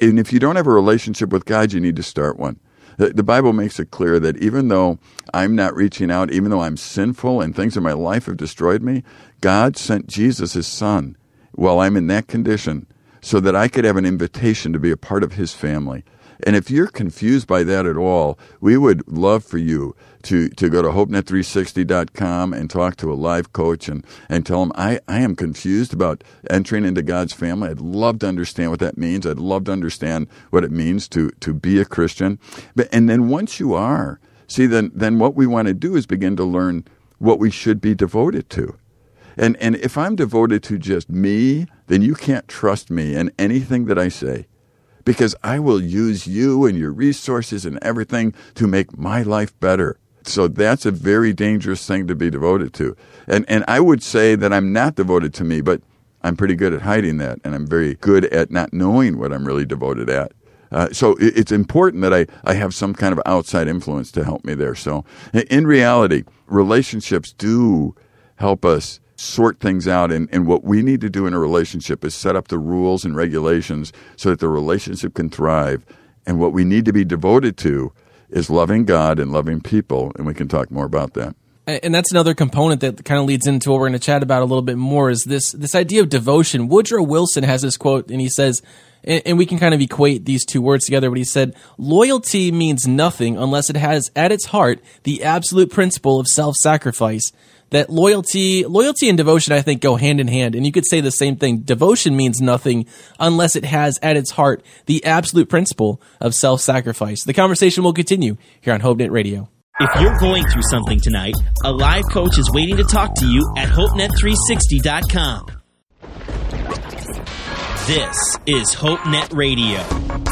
And if you don't have a relationship with God, you need to start one. The Bible makes it clear that even though I'm not reaching out, even though I'm sinful and things in my life have destroyed me, God sent Jesus, his son, while I'm in that condition so that I could have an invitation to be a part of his family. And if you're confused by that at all, we would love for you to go to HopeNet360.com and talk to a life coach and tell them, I am confused about entering into God's family. I'd love to understand what that means. I'd love to understand what it means to be a Christian. And then once you are, see, then what we want to do is begin to learn what we should be devoted to. And if I'm devoted to just me, then you can't trust me in anything that I say, because I will use you and your resources and everything to make my life better. So that's a very dangerous thing to be devoted to. And I would say that I'm not devoted to me, but I'm pretty good at hiding that, and I'm very good at not knowing what I'm really devoted at. So it's important that I have some kind of outside influence to help me there. So in reality, relationships do help us sort things out. And what we need to do in a relationship is set up the rules and regulations so that the relationship can thrive. And what we need to be devoted to is loving God and loving people, and we can talk more about that. And that's another component that kind of leads into what we're going to chat about a little bit more is this idea of devotion. Woodrow Wilson has this quote, and he says, and we can kind of equate these two words together, but he said, "Loyalty means nothing unless it has at its heart the absolute principle of self-sacrifice." That loyalty and devotion, I think, go hand in hand. And you could say the same thing. Devotion means nothing unless it has at its heart the absolute principle of self-sacrifice. The conversation will continue here on HopeNet Radio. If you're going through something tonight, a live coach is waiting to talk to you at HopeNet360.com. This is HopeNet Radio.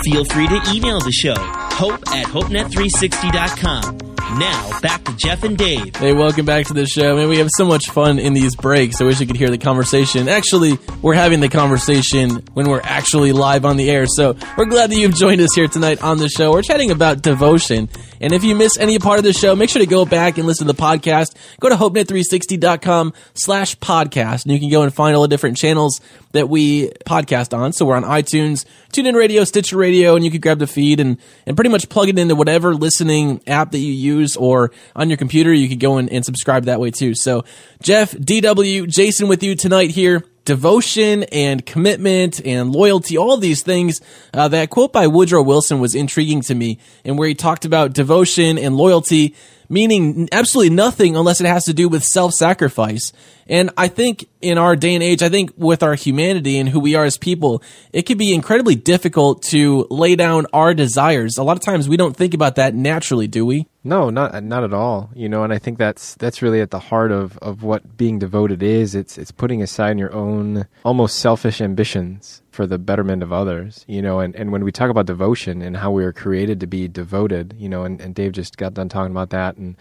Feel free to email the show, hope@hopenet360.com. Now, back to Jeff and Dave. Hey, welcome back to the show. Man, we have so much fun in these breaks. I wish you could hear the conversation. Actually, we're having the conversation when we're actually live on the air. So we're glad that you've joined us here tonight on the show. We're chatting about devotion. And if you miss any part of the show, make sure to go back and listen to the podcast. Go to HopeNet360.com/podcast, and you can go and find all the different channels that we podcast on. So we're on iTunes, TuneIn Radio, Stitcher Radio, and you can grab the feed and pretty much plug it into whatever listening app that you use, or on your computer, you could go in and subscribe that way too. So Jeff, DW, Jason with you tonight here. Devotion and commitment and loyalty, all these things. That quote by Woodrow Wilson was intriguing to me, and where he talked about devotion and loyalty meaning absolutely nothing unless it has to do with self-sacrifice. And I think in our day and age, I think with our humanity and who we are as people, it can be incredibly difficult to lay down our desires. A lot of times we don't think about that naturally, do we? No, not at all. You know, and I think that's really at the heart of what being devoted is. It's putting aside your own almost selfish ambitions for the betterment of others, you know, and when we talk about devotion and how we are created to be devoted, you know, and Dave just got done talking about that and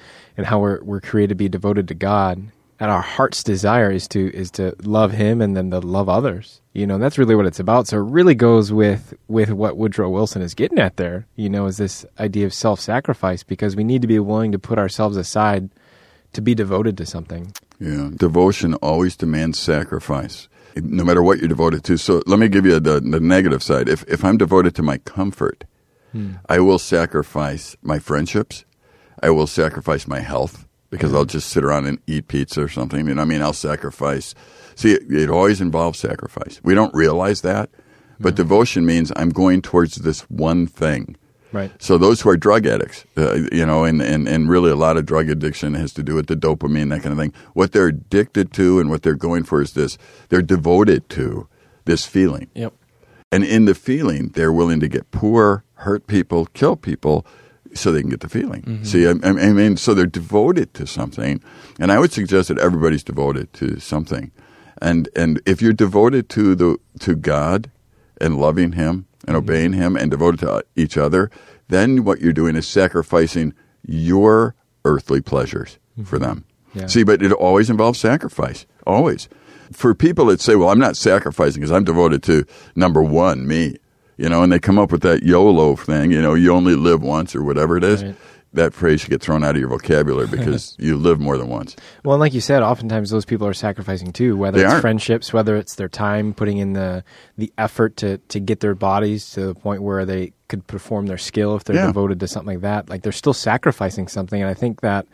how we're created to be devoted to God. And our heart's desire is to love him and then to love others. You know, and that's really what it's about. So it really goes with what Woodrow Wilson is getting at there, you know, is this idea of self-sacrifice, because we need to be willing to put ourselves aside to be devoted to something. Yeah, devotion always demands sacrifice, no matter what you're devoted to. So let me give you the negative side. If I'm devoted to my comfort, I will sacrifice my friendships. I will sacrifice my health, because I'll just sit around and eat pizza or something. You know, I mean, I'll sacrifice. See, it always involves sacrifice. We don't realize that, but devotion means I'm going towards this one thing. Right. So those who are drug addicts, you know, and really a lot of drug addiction has to do with the dopamine, that kind of thing. What they're addicted to and what they're going for is this. They're devoted to this feeling. Yep. And in the feeling, they're willing to get poor, hurt people, kill people, so they can get the feeling. Mm-hmm. See, I mean, so they're devoted to something. And I would suggest that everybody's devoted to something. And if you're devoted to God and loving him and obeying him and devoted to each other, then what you're doing is sacrificing your earthly pleasures for them. Yeah. See, but it always involves sacrifice, always. For people that say, well, I'm not sacrificing because I'm devoted to, number one, me. You know, and they come up with that YOLO thing, you know, you only live once or whatever it is. Right. That phrase should get thrown out of your vocabulary because you live more than once. Well, and like you said, oftentimes those people are sacrificing too, whether they it's friendships, whether it's their time, putting in the effort to get their bodies to the point where they could perform their skill if they're devoted to something like that. Like they're still sacrificing something. And I think that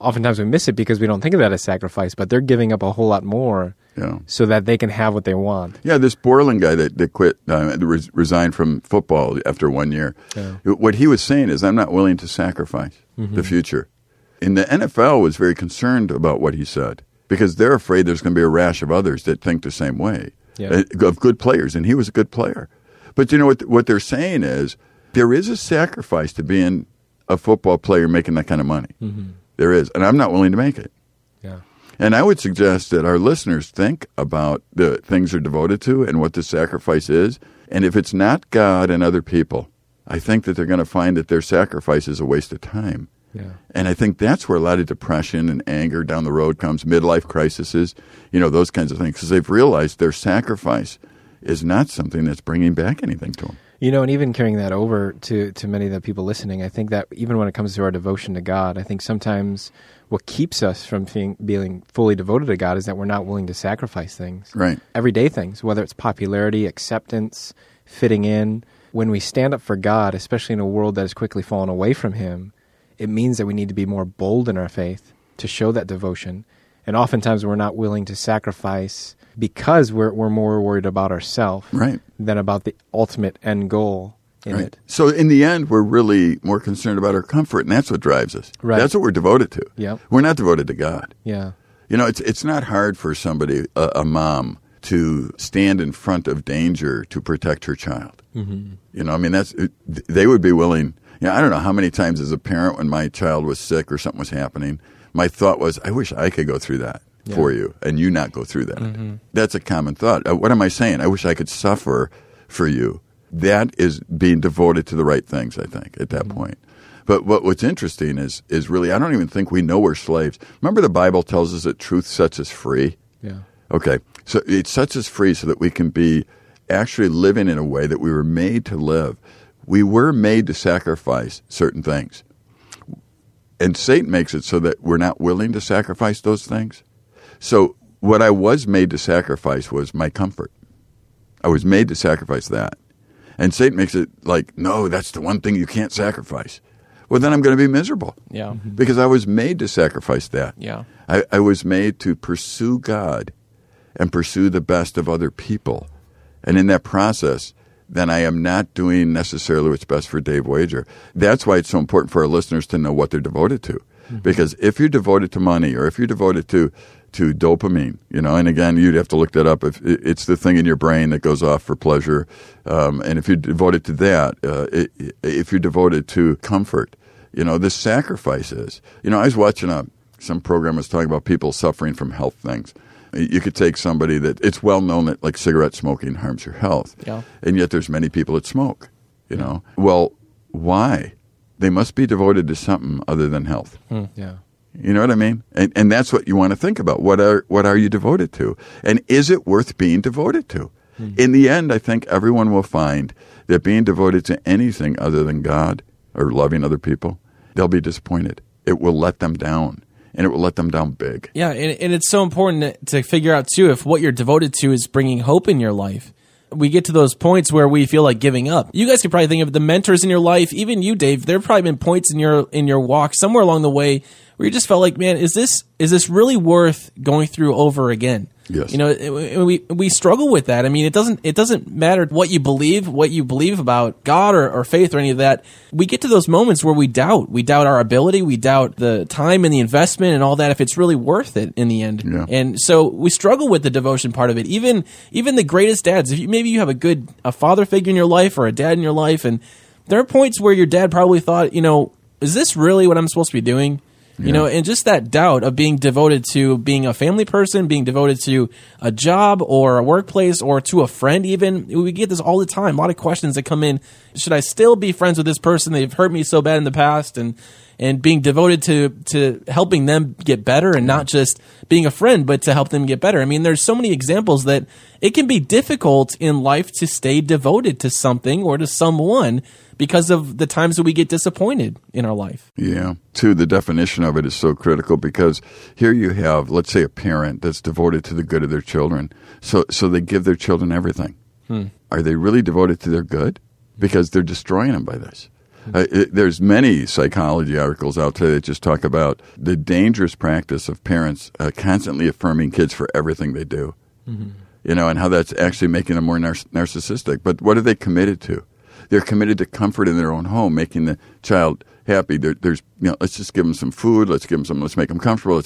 oftentimes we miss it because we don't think of that as sacrifice, but they're giving up a whole lot more so that they can have what they want. Yeah, this Borland guy that quit, resigned from football after 1 year, what he was saying is, I'm not willing to sacrifice the future. And the NFL was very concerned about what he said because they're afraid there's going to be a rash of others that think the same way, of good players, and he was a good player. But you know what they're saying is, there is a sacrifice to being a football player making that kind of money. Mm-hmm. There is, and I'm not willing to make it. Yeah. And I would suggest that our listeners think about the things they're devoted to and what the sacrifice is. And if it's not God and other people, I think that they're going to find that their sacrifice is a waste of time. Yeah. And I think that's where a lot of depression and anger down the road comes, midlife crises, you know, those kinds of things, because they've realized their sacrifice is not something that's bringing back anything to them. You know, and even carrying that over to many of the people listening, I think that even when it comes to our devotion to God, I think sometimes what keeps us from being fully devoted to God is that we're not willing to sacrifice things. Right. Everyday things, whether it's popularity, acceptance, fitting in. When we stand up for God, especially in a world that has quickly fallen away from Him, it means that we need to be more bold in our faith to show that devotion. And oftentimes we're not willing to sacrifice because we're more worried about ourselves right. than about the ultimate end goal in right. it. So in the end, we're really more concerned about our comfort, and that's what drives us. Right. That's what we're devoted to. Yep. We're not devoted to God. Yeah. You know, it's not hard for somebody, a mom, to stand in front of danger to protect her child. Mm-hmm. You know, I mean, they would be willing. You know, I don't know how many times as a parent when my child was sick or something was happening, my thought was, I wish I could go through that yeah. for you and you not go through that. Mm-hmm. That's a common thought. What am I saying? I wish I could suffer for you. That is being devoted to the right things, I think, at that mm-hmm. point. But what's interesting is really, I don't even think we know we're slaves. Remember the Bible tells us that truth sets us free? Yeah. Okay. So it sets us free so that we can be actually living in a way that we were made to live. We were made to sacrifice certain things. And Satan makes it so that we're not willing to sacrifice those things. So what I was made to sacrifice was my comfort. I was made to sacrifice that. And Satan makes it like, no, that's the one thing you can't sacrifice. Well, then I'm going to be miserable. Yeah. Because I was made to sacrifice that. Yeah. I was made to pursue God and pursue the best of other people. And in that process, then I am not doing necessarily what's best for Dave Wager. That's why it's so important for our listeners to know what they're devoted to. Mm-hmm. Because if you're devoted to money or if you're devoted to dopamine, you know, and again, you'd have to look that up. If it's the thing in your brain that goes off for pleasure. And if you're devoted to that, if you're devoted to comfort, you know, the sacrifice is. You know, I was watching some program was talking about people suffering from health things. You could take somebody that it's well known that like cigarette smoking harms your health. Yeah. And yet there's many people that smoke, you know. Well, why? They must be devoted to something other than health. Mm. Yeah. You know what I mean? And that's what you want to think about. What are you devoted to? And is it worth being devoted to? Mm. In the end, I think everyone will find that being devoted to anything other than God or loving other people, they'll be disappointed. It will let them down. And it will let them down big. Yeah, and it's so important to figure out, too, if what you're devoted to is bringing hope in your life. We get to those points where we feel like giving up. You guys could probably think of the mentors in your life, even you, Dave. There have probably been points in your walk somewhere along the way where you just felt like, man, is this really worth going through over again? Yes. You know, we struggle with that. I mean, it doesn't matter what you believe about God or faith or any of that. We get to those moments where we doubt our ability, we doubt the time and the investment and all that, if it's really worth it in the end. Yeah. And so we struggle with the devotion part of it. Even the greatest dads, if maybe you have a father figure in your life or a dad in your life, and there are points where your dad probably thought, you know, is this really what I'm supposed to be doing? You know, and just that doubt of being devoted to being a family person, being devoted to a job or a workplace or to a friend even. We get this all the time, a lot of questions that come in. Should I still be friends with this person? They've hurt me so bad in the past, and being devoted to helping them get better and not just being a friend, but to help them get better. I mean, there's so many examples that it can be difficult in life to stay devoted to something or to someone because of the times that we get disappointed in our life. Yeah. Too, the definition of it is so critical because here you have, let's say, a parent that's devoted to the good of their children. So they give their children everything. Hmm. Are they really devoted to their good? Because they're destroying them by this. There's many psychology articles out there that just talk about the dangerous practice of parents constantly affirming kids for everything they do, mm-hmm. you know, and how that's actually making them more narcissistic. But what are they committed to? They're committed to comfort in their own home, making the child happy. There's, you know, let's just give them some food. Let's give them some. Let's make them comfortable.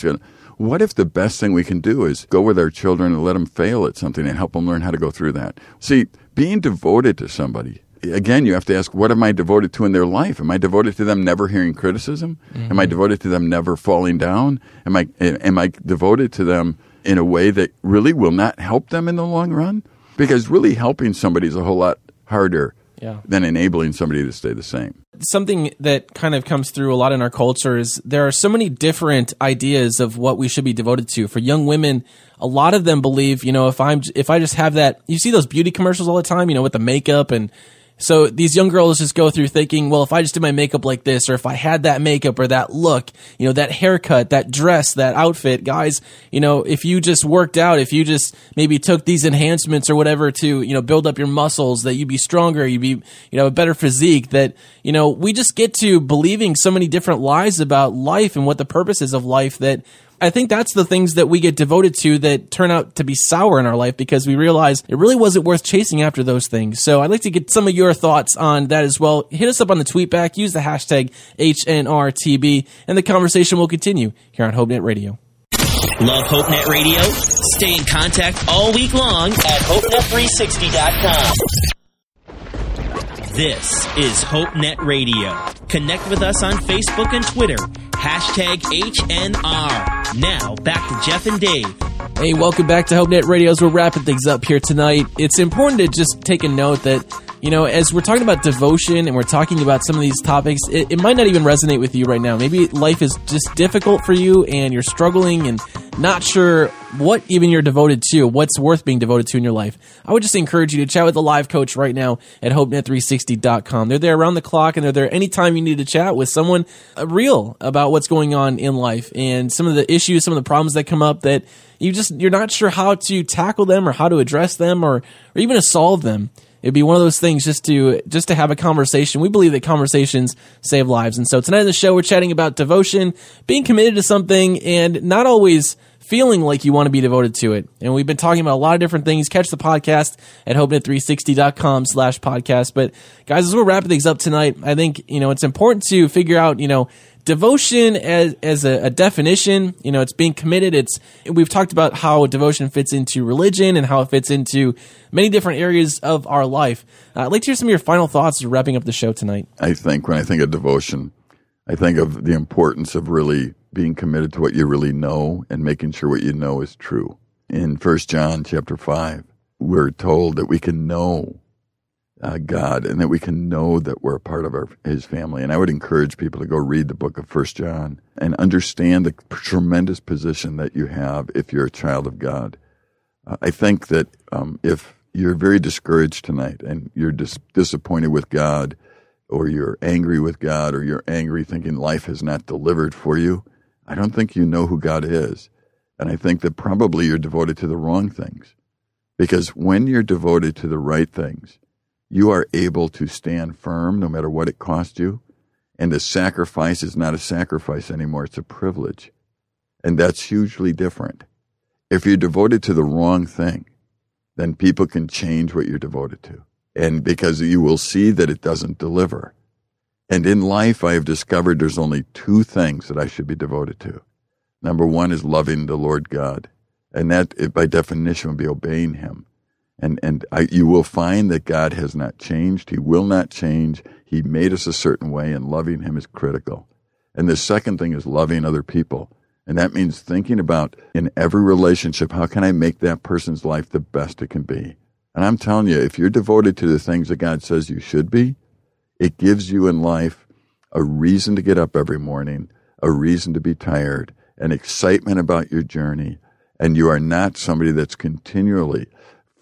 What if the best thing we can do is go with our children and let them fail at something and help them learn how to go through that? See, being devoted to somebody. Again, you have to ask, what am I devoted to in their life? Am I devoted to them never hearing criticism? Mm-hmm. Am I devoted to them never falling down? Am I devoted to them in a way that really will not help them in the long run? Because really helping somebody is a whole lot harder than enabling somebody to stay the same. Something that kind of comes through a lot in our culture is there are so many different ideas of what we should be devoted to. For young women, a lot of them believe, you know, if I just have that, you see those beauty commercials all the time, you know, with the makeup and So these young girls just go through thinking, well, if I just did my makeup like this, or if I had that makeup or that look, you know, that haircut, that dress, that outfit, guys, you know, if you just worked out, if you just maybe took these enhancements or whatever to, you know, build up your muscles, that you'd be stronger, you'd be, you know, a better physique, that, you know, we just get to believing so many different lies about life and what the purpose is of life, that I think that's the things that we get devoted to that turn out to be sour in our life, because we realize it really wasn't worth chasing after those things. So I'd like to get some of your thoughts on that as well. Hit us up on the tweet back. Use the hashtag HNRTB, and the conversation will continue here on HopeNet Radio. Love HopeNet Radio? Stay in contact all week long at HopeNet360.com. This is HopeNet Radio. Connect with us on Facebook and Twitter. Hashtag HNR. Now, back to Jeff and Dave. Hey, welcome back to HopeNet Radio. As we're wrapping things up here tonight, it's important to just take a note that, you know, as we're talking about devotion and we're talking about some of these topics, it might not even resonate with you right now. Maybe life is just difficult for you and you're struggling and not sure what even you're devoted to, what's worth being devoted to in your life. I would just encourage you to chat with the live coach right now at HopeNet360.com. They're there around the clock, and they're there anytime you need to chat with someone real about what's going on in life and some of the issues, some of the problems that come up that you're not sure how to tackle them or how to address them or even to solve them. It'd be one of those things just to have a conversation. We believe that conversations save lives. And so tonight on the show, we're chatting about devotion, being committed to something, and not always feeling like you want to be devoted to it. And we've been talking about a lot of different things. Catch the podcast at HopeNet360.com/podcast. But guys, as we're wrapping things up tonight, I think, you know, it's important to figure out, you know, devotion as a definition. You know, it's being committed. We've talked about how devotion fits into religion and how it fits into many different areas of our life. I'd like to hear some of your final thoughts wrapping up the show tonight. I think when I think of devotion, I think of the importance of really being committed to what you really know and making sure what you know is true. In 1 John chapter 5, we're told that we can know God, and that we can know that we're a part of his family. And I would encourage people to go read the book of 1 John and understand the tremendous position that you have if you're a child of God. I think that if you're very discouraged tonight and you're disappointed with God, or you're angry with God, or you're angry thinking life has not delivered for you, I don't think you know who God is. And I think that probably you're devoted to the wrong things. Because when you're devoted to the right things, you are able to stand firm no matter what it costs you. And the sacrifice is not a sacrifice anymore. It's a privilege. And that's hugely different. If you're devoted to the wrong thing, then people can change what you're devoted to. And because you will see that it doesn't deliver. And in life, I have discovered there's only two things that I should be devoted to. Number one is loving the Lord God. And that, by definition, would be obeying him. And you will find that God has not changed. He will not change. He made us a certain way, and loving him is critical. And the second thing is loving other people. And that means thinking about, in every relationship, how can I make that person's life the best it can be? And I'm telling you, if you're devoted to the things that God says you should be, it gives you in life a reason to get up every morning, a reason to be tired, an excitement about your journey. And you are not somebody that's continually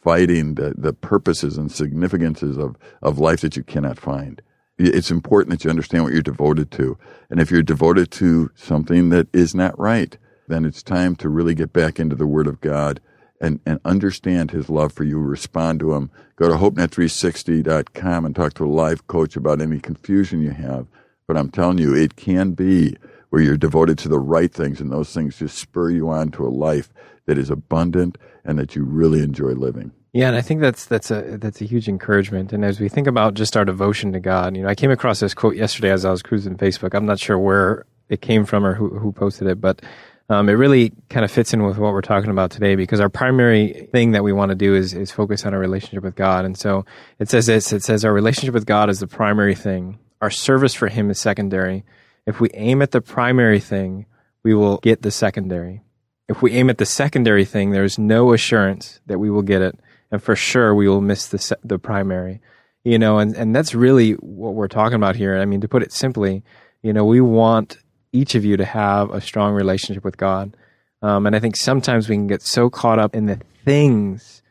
fighting the purposes and significances of life that you cannot find. It's important that you understand what you're devoted to. And if you're devoted to something that is not right, then it's time to really get back into the Word of God and understand his love for you, respond to him. Go to HopeNet360.com and talk to a live coach about any confusion you have. But I'm telling you, it can be where you're devoted to the right things, and those things just spur you on to a life that is abundant and that you really enjoy living. Yeah, and I think that's a huge encouragement. And as we think about just our devotion to God, you know, I came across this quote yesterday as I was cruising Facebook. I'm not sure where it came from or who posted it, but it really kind of fits in with what we're talking about today, because our primary thing that we want to do is focus on our relationship with God. And so it says this, it says our relationship with God is the primary thing. Our service for him is secondary. If we aim at the primary thing, we will get the secondary. If we aim at the secondary thing, there is no assurance that we will get it, and for sure we will miss the primary. You know, and that's really what we're talking about here. I mean, to put it simply, you know, we want each of you to have a strong relationship with God, and I think sometimes we can get so caught up in the things,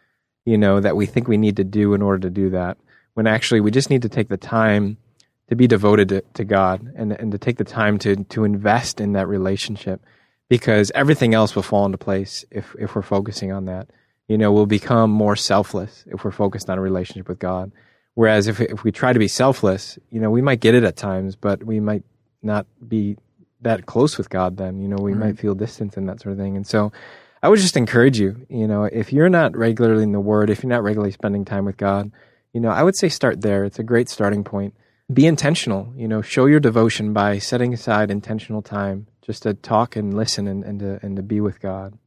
you know, that we think we need to do in order to do that. when actually we just need to take the time to be devoted to God and to take the time to invest in that relationship, because everything else will fall into place if we're focusing on that. You know, we'll become more selfless if we're focused on a relationship with God. Whereas if we try to be selfless, you know, we might get it at times, but we might not be that close with God then. You know, we might feel distance and that sort of thing. And so I would just encourage you, you know, if you're not regularly in the Word, if you're not regularly spending time with God, you know, I would say start there. It's a great starting point. Be intentional, you know, show your devotion by setting aside intentional time just to talk and listen and to be with God.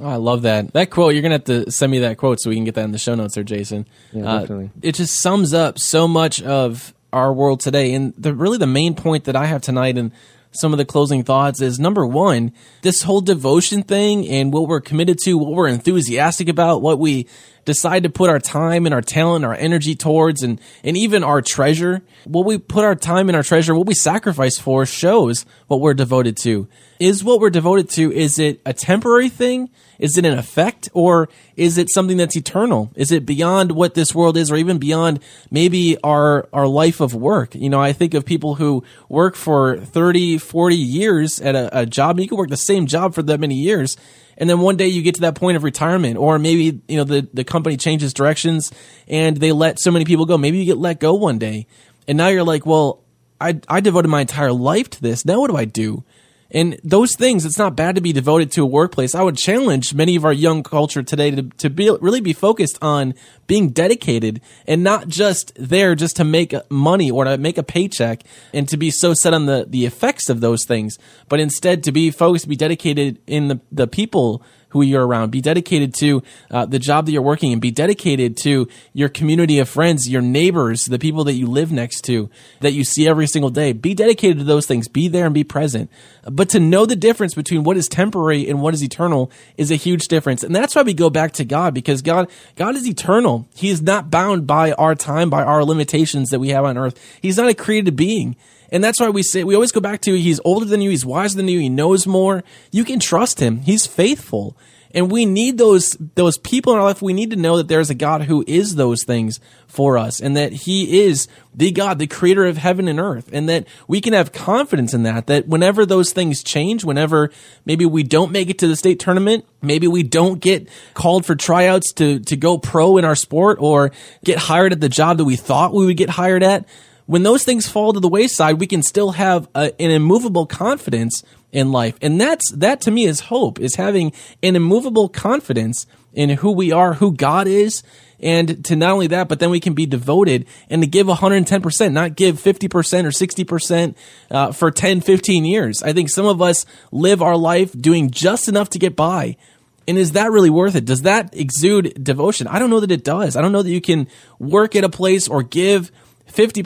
Oh, I love that. That quote, you're going to have to send me that quote so we can get that in the show notes there, Jason. Yeah, definitely. It just sums up so much of our world today. And really the main point that I have tonight and some of the closing thoughts is, number one, this whole devotion thing and what we're committed to, what we're enthusiastic about, what we decide to put our time and our talent, our energy towards, and even our treasure, what we put our time and our treasure, what we sacrifice for shows what we're devoted to. Is what we're devoted to, is it a temporary thing? Is it an effect? Or is it something that's eternal? Is it beyond what this world is, or even beyond maybe our life of work? You know, I think of people who work for 30, 40 years at a job. You can work the same job for that many years. And then one day you get to that point of retirement, or maybe, you know, the company changes directions and they let so many people go. Maybe you get let go one day. And now you're like, well, I devoted my entire life to this. Now what do? And those things, it's not bad to be devoted to a workplace. I would challenge many of our young culture today to really be focused on being dedicated and not just there just to make money or to make a paycheck and to be so set on the effects of those things, but instead to be focused, be dedicated in the people who you're around, be dedicated to the job that you're working in, be dedicated to your community of friends, your neighbors, the people that you live next to, that you see every single day. Be dedicated to those things. Be there and be present. But to know the difference between what is temporary and what is eternal is a huge difference. And that's why we go back to God, because God is eternal. He is not bound by our time, by our limitations that we have on earth. He's not a created being. And that's why we always go back to, he's older than you, he's wiser than you, he knows more. You can trust him. He's faithful. And we need those people in our life. We need to know that there's a God who is those things for us, and that he is the God, the creator of heaven and earth, and that we can have confidence in that whenever those things change, whenever maybe we don't make it to the state tournament, maybe we don't get called for tryouts to go pro in our sport or get hired at the job that we thought we would get hired at, when those things fall to the wayside, we can still have an immovable confidence in life. And that to me is hope, is having an immovable confidence in who we are, who God is. And to not only that, but then we can be devoted and to give 110%, not give 50% or 60% for 10, 15 years. I think some of us live our life doing just enough to get by. And is that really worth it? Does that exude devotion? I don't know that it does. I don't know that you can work at a place or give 50%,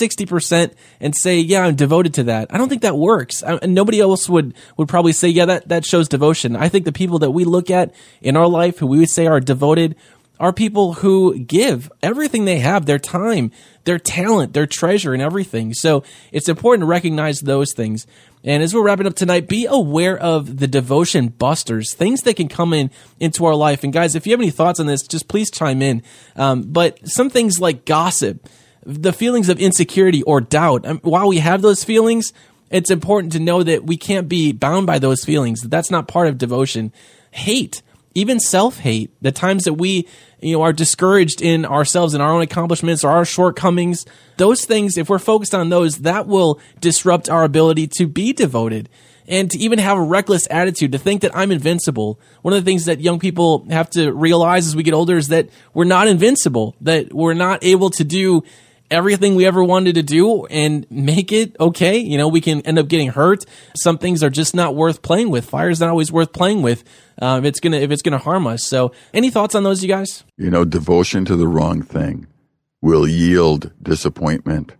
60% and say, yeah, I'm devoted to that. I don't think that works. And nobody else would probably say, yeah, that shows devotion. I think the people that we look at in our life who we would say are devoted are people who give everything they have, their time, their talent, their treasure, and everything. So it's important to recognize those things. And as we're wrapping up tonight, be aware of the devotion busters, things that can come into our life. And guys, if you have any thoughts on this, just please chime in. But some things like gossip, the feelings of insecurity or doubt. While we have those feelings, it's important to know that we can't be bound by those feelings. That's not part of devotion. Hate, even self-hate, the times that we, you know, are discouraged in ourselves and our own accomplishments or our shortcomings, those things, if we're focused on those, that will disrupt our ability to be devoted. And to even have a reckless attitude, to think that I'm invincible. One of the things that young people have to realize as we get older is that we're not invincible, that we're not able to do everything we ever wanted to do and make it okay. You know, we can end up getting hurt. Some things are just not worth playing with. Fire's not always worth playing with if it's gonna harm us. So any thoughts on those, you guys? You know, devotion to the wrong thing will yield disappointment.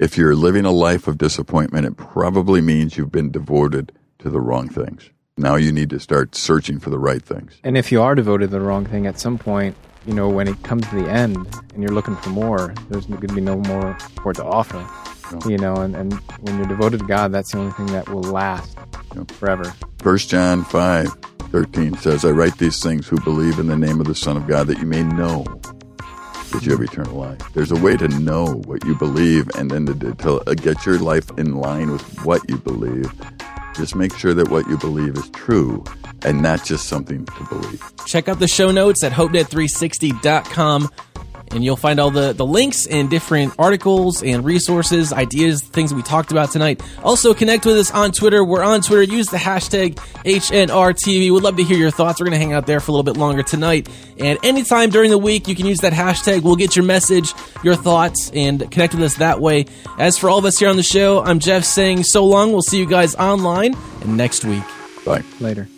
If you're living a life of disappointment, it probably means you've been devoted to the wrong things. Now you need to start searching for the right things. And if you are devoted to the wrong thing, at some point, you know, when it comes to the end and you're looking for more, there's going to be no more for it to offer. Yep. You know, and when you're devoted to God, that's the only thing that will last forever. 1 John 5:13 says, I write these things who believe in the name of the Son of God, that you may know that you have eternal life. There's a way to know what you believe and then to get your life in line with what you believe. Just make sure that what you believe is true and not just something to believe. Check out the show notes at HopeNet360.com, and you'll find all the links and different articles and resources, ideas, things we talked about tonight. Also, connect with us on Twitter. We're on Twitter. Use the hashtag HNRTV. We'd love to hear your thoughts. We're going to hang out there for a little bit longer tonight. And anytime during the week, you can use that hashtag. We'll get your message, your thoughts, and connect with us that way. As for all of us here on the show, I'm Jeff saying so long. We'll see you guys online and next week. Bye. Later.